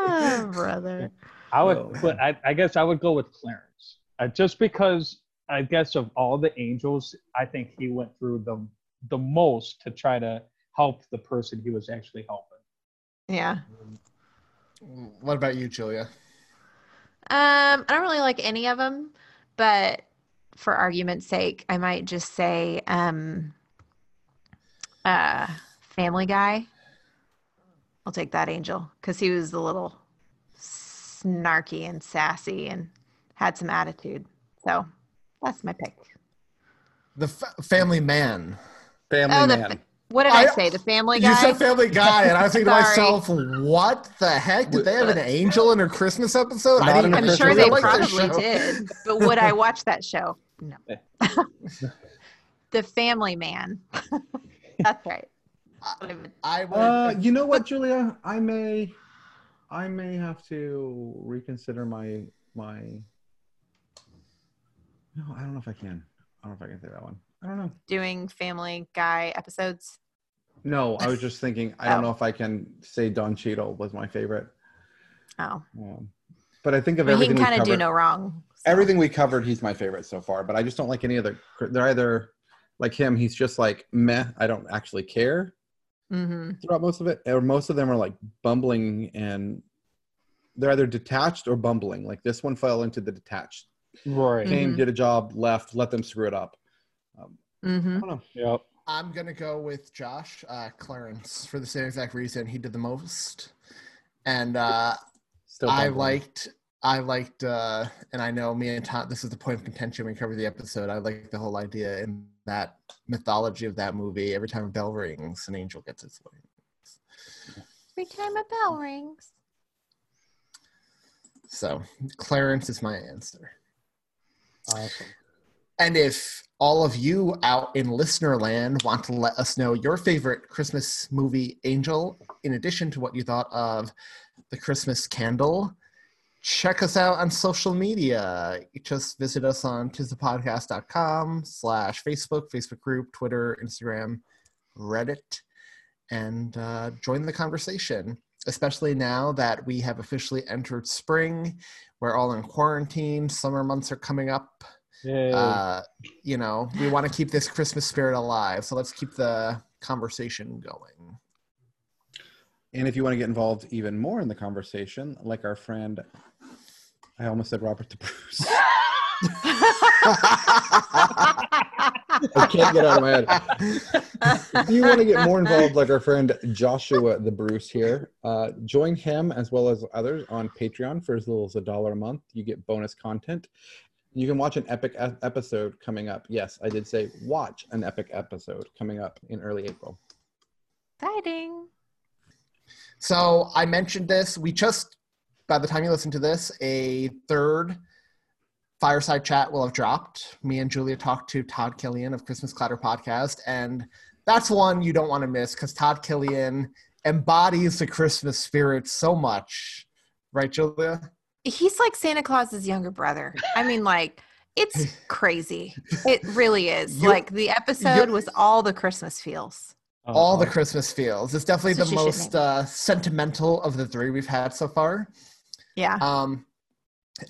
Oh, brother. I would. Put, I guess I would go with Clarence, just because I guess of all the angels, I think he went through the most to try to help the person he was actually helping. Yeah. What about you, Julia? I don't really like any of them, but for argument's sake, I might just say Family Guy. I'll take that angel because he was a little snarky and sassy and had some attitude. So that's my pick. The Family Man. Man. What did I say? The Family Guy? You said Family Guy, and I was thinking to myself, what the heck? Did they have an angel in her Christmas episode? I'm sure they probably did. But would I watch that show? No. The Family Man. That's right. I would. You know what, Julia? I may have to reconsider my... No, I don't know if I can. I don't know if I can say that one. I don't know. Doing Family Guy episodes? No, I was just thinking, I don't know if I can say Don Cheadle was my favorite. Oh. But I think of everything we covered. He can kind of do no wrong. So. Everything we covered, he's my favorite so far, but I just don't like any other. They're either like him, he's just like, meh, I don't actually care throughout most of it. Or most of them are like bumbling, and they're either detached or bumbling. Like this one fell into the detached. Right. Came, did a job, left, let them screw it up. I don't know. Yep. I'm gonna go with Josh, Clarence, for the same exact reason. He did the most, and I liked, and I know me and Todd. This is the point of contention when we cover the episode. I liked the whole idea in that mythology of that movie. Every time a bell rings, an angel gets its wings. Every time a bell rings. So Clarence is my answer. Awesome. And if all of you out in listener land want to let us know your favorite Christmas movie angel, in addition to what you thought of The Christmas Candle, check us out on social media. Just visit us on thisthepodcast.com/Facebook, Facebook group, Twitter, Instagram, Reddit, and join the conversation. Especially now that we have officially entered spring, we're all in quarantine, summer months are coming up. You know, we want to keep this Christmas spirit alive, so let's keep the conversation going. And if you want to get involved even more in the conversation, like our friend, I almost said Robert the Bruce. I can't get out of my head. If you want to get more involved, like our friend Joshua the Bruce here, join him as well as others on Patreon for as little as $1 a month. You get bonus content. You can watch an epic episode coming up. Yes, I did say watch an epic episode coming up in early April. Exciting. So I mentioned this. We just, by the time you listen to this, a third Fireside Chat will have dropped. Me and Julia talked to Todd Killian of Christmas Clatter Podcast, and that's one you don't want to miss because Todd Killian embodies the Christmas spirit so much. Right, Julia? He's like Santa Claus's younger brother. I mean, like, it's crazy. It really is. Like, the episode was all the Christmas feels. All the Christmas feels. It's definitely the most sentimental of the three we've had so far. Yeah.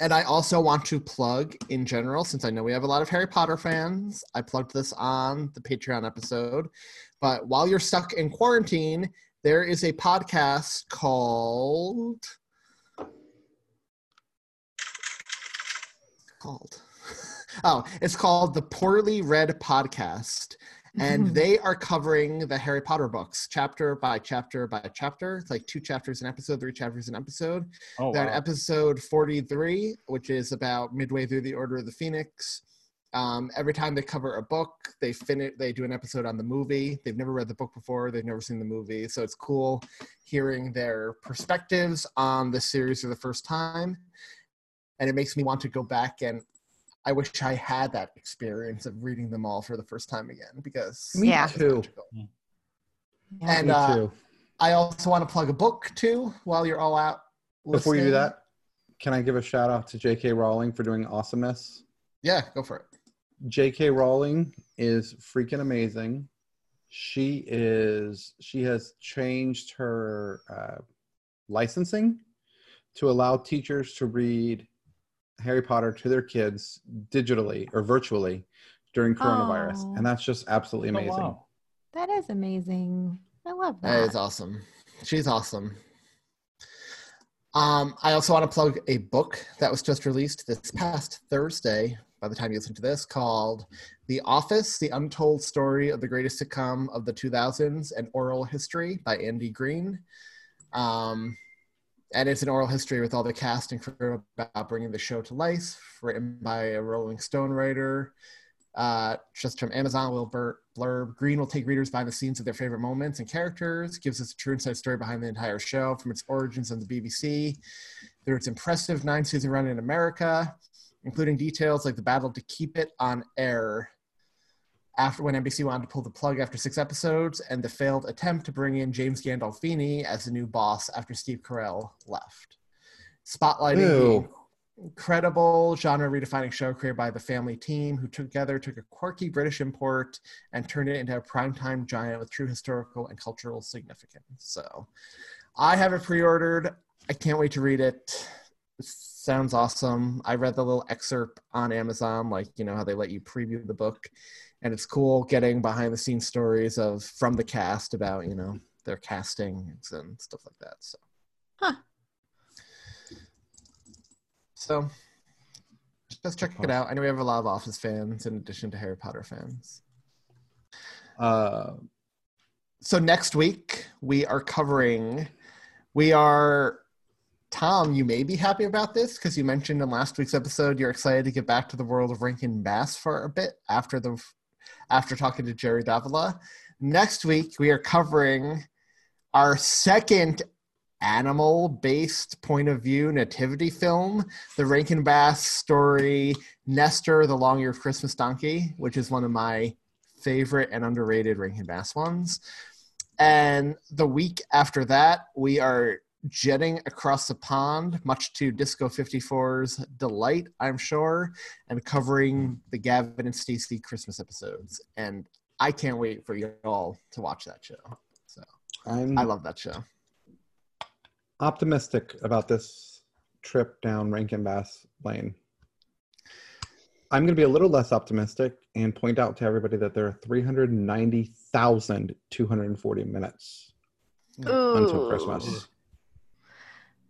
And I also want to plug, in general, since I know we have a lot of Harry Potter fans, I plugged this on the Patreon episode, but while you're stuck in quarantine, there is a podcast called... it's called The Poorly Read Podcast, and they are covering the Harry Potter books chapter by chapter by chapter. It's like 2 chapters an episode, 3 chapters an episode. They're on episode 43, which is about midway through the Order of the Phoenix. Every time they cover a book, they do an episode on the movie. They've never read the book before, they've never seen the movie, so it's cool hearing their perspectives on the series for the first time. And it makes me want to go back, and I wish I had that experience of reading them all for the first time again, because me too. Yeah, and me too. I also want to plug a book too while you're all out listening. Before you do that, can I give a shout out to J.K. Rowling for doing awesomeness? Yeah, go for it. J.K. Rowling is freaking amazing. She has changed her licensing to allow teachers to read Harry Potter to their kids digitally or virtually during coronavirus. Oh. And that's just absolutely amazing. Oh, wow. That is amazing. I love that. That is awesome. She's awesome. I also want to plug a book that was just released this past Thursday, by the time you listen to this, called The Office, The Untold Story of the Greatest Sitcom of the 2000s and Oral History by Andy Green. And it's an oral history with all the cast and crew about bringing the show to life, written by a Rolling Stone writer. Just from Amazon, little blurb. Green will take readers behind the scenes of their favorite moments and characters, gives us a true inside story behind the entire show, from its origins on the BBC, through its impressive 9-season run in America, including details like the battle to keep it on air after when NBC wanted to pull the plug after 6 episodes, and the failed attempt to bring in James Gandolfini as the new boss after Steve Carell left. Spotlighting the incredible genre-redefining show created by the family team, who together took a quirky British import and turned it into a primetime giant with true historical and cultural significance. So I have it pre-ordered. I can't wait to read it. Sounds awesome. I read the little excerpt on Amazon, like, you know, how they let you preview the book. And it's cool getting behind the scenes stories from the cast about, you know, their castings and stuff like that. So, So just check it out. I know we have a lot of Office fans in addition to Harry Potter fans. So next week we are Tom, you may be happy about this because you mentioned in last week's episode you're excited to get back to the world of Rankin Bass for a bit after talking to Jerry Davila. Next week, we are covering our second animal-based point of view nativity film, the Rankin Bass story, Nestor, the Long Year of Christmas Donkey, which is one of my favorite and underrated Rankin Bass ones. And the week after that, we are jetting across the pond, much to Disco 54's delight, I'm sure, and covering the Gavin and Stacey Christmas episodes. And I can't wait for you all to watch that show. So I love that show. Optimistic about this trip down Rankin Bass Lane. I'm going to be a little less optimistic and point out to everybody that there are 390,240 minutes until Christmas.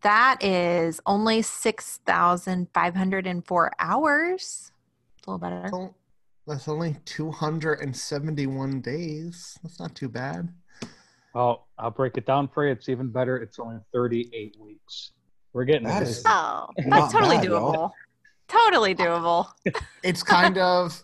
That is only 6,504 hours. It's a little better. Well, that's only 271 days. That's not too bad. Oh, I'll break it down for you. It's even better. It's only 38 weeks. We're getting this. Oh, that's totally doable. Y'all. Totally doable. It's kind of,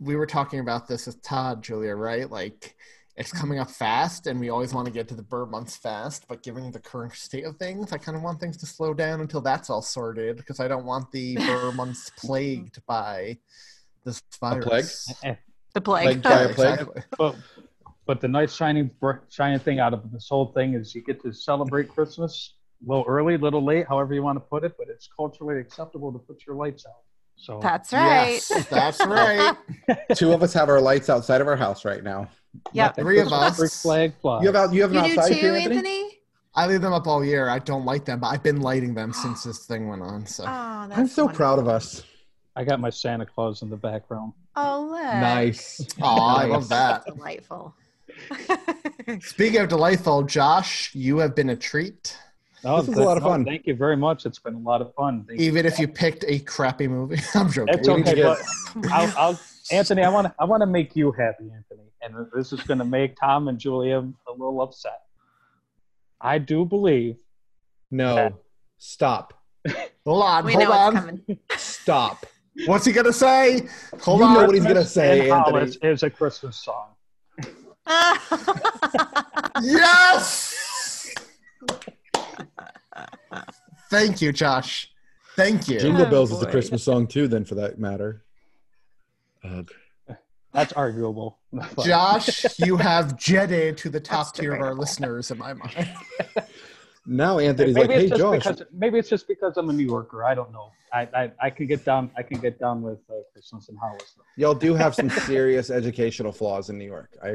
we were talking about this with Todd, Julia, right? Like, it's coming up fast, and we always want to get to the bird months fast, but given the current state of things, I kind of want things to slow down until that's all sorted, because I don't want the bird months plagued by this virus. The plague. Exactly. But the nice shining thing out of this whole thing is you get to celebrate Christmas a little early, a little late, however you want to put it, but it's culturally acceptable to put your lights out. So that's right. Yes, that's right. 2 of us have our lights outside of our house right now. Yeah, 3 of us. Flag flies. You have an outside here, Anthony? I leave them up all year. I don't like them, but I've been lighting them since this thing went on. So I'm so proud of us. I got my Santa Claus in the background. Oh, look. Nice. Oh, I love that. Delightful. Speaking of delightful, Josh, you have been a treat. Oh, this is a lot of fun. Oh, thank you very much. It's been a lot of fun. Even if you picked a crappy movie. I'm joking. It's okay, but Anthony, I want to make you happy, Anthony. And this is going to make Tom and Julia a little upset. I do believe. No. That... Stop. Hold on. Stop. What's he going to say? Hold on. You know what he's going to say, Anthony. It's a Christmas song. Yes! Thank you, Josh. Thank you. Jingle Bells is a Christmas song too, then, for that matter. That's arguable. Josh, you have jetted to the top tier of our listeners in my mind. Now Anthony's maybe like, "Hey, Josh." Maybe it's just because I'm a New Yorker. I don't know. I can get down. I can get down with Christmas and Hollis. Y'all do have some serious educational flaws in New York. I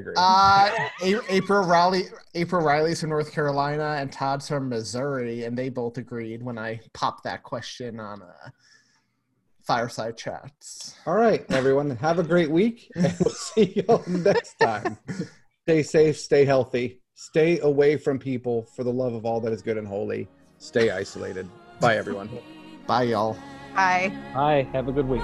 agree. April Riley's from North Carolina, and Todd's from Missouri, and they both agreed when I popped that question on Fireside Chats. All right, everyone, have a great week, and we'll see y'all next time. Stay safe. Stay healthy. Stay away from people for the love of all that is good and holy. Stay isolated. Bye, everyone. Bye, y'all. Bye. Bye. Have a good week.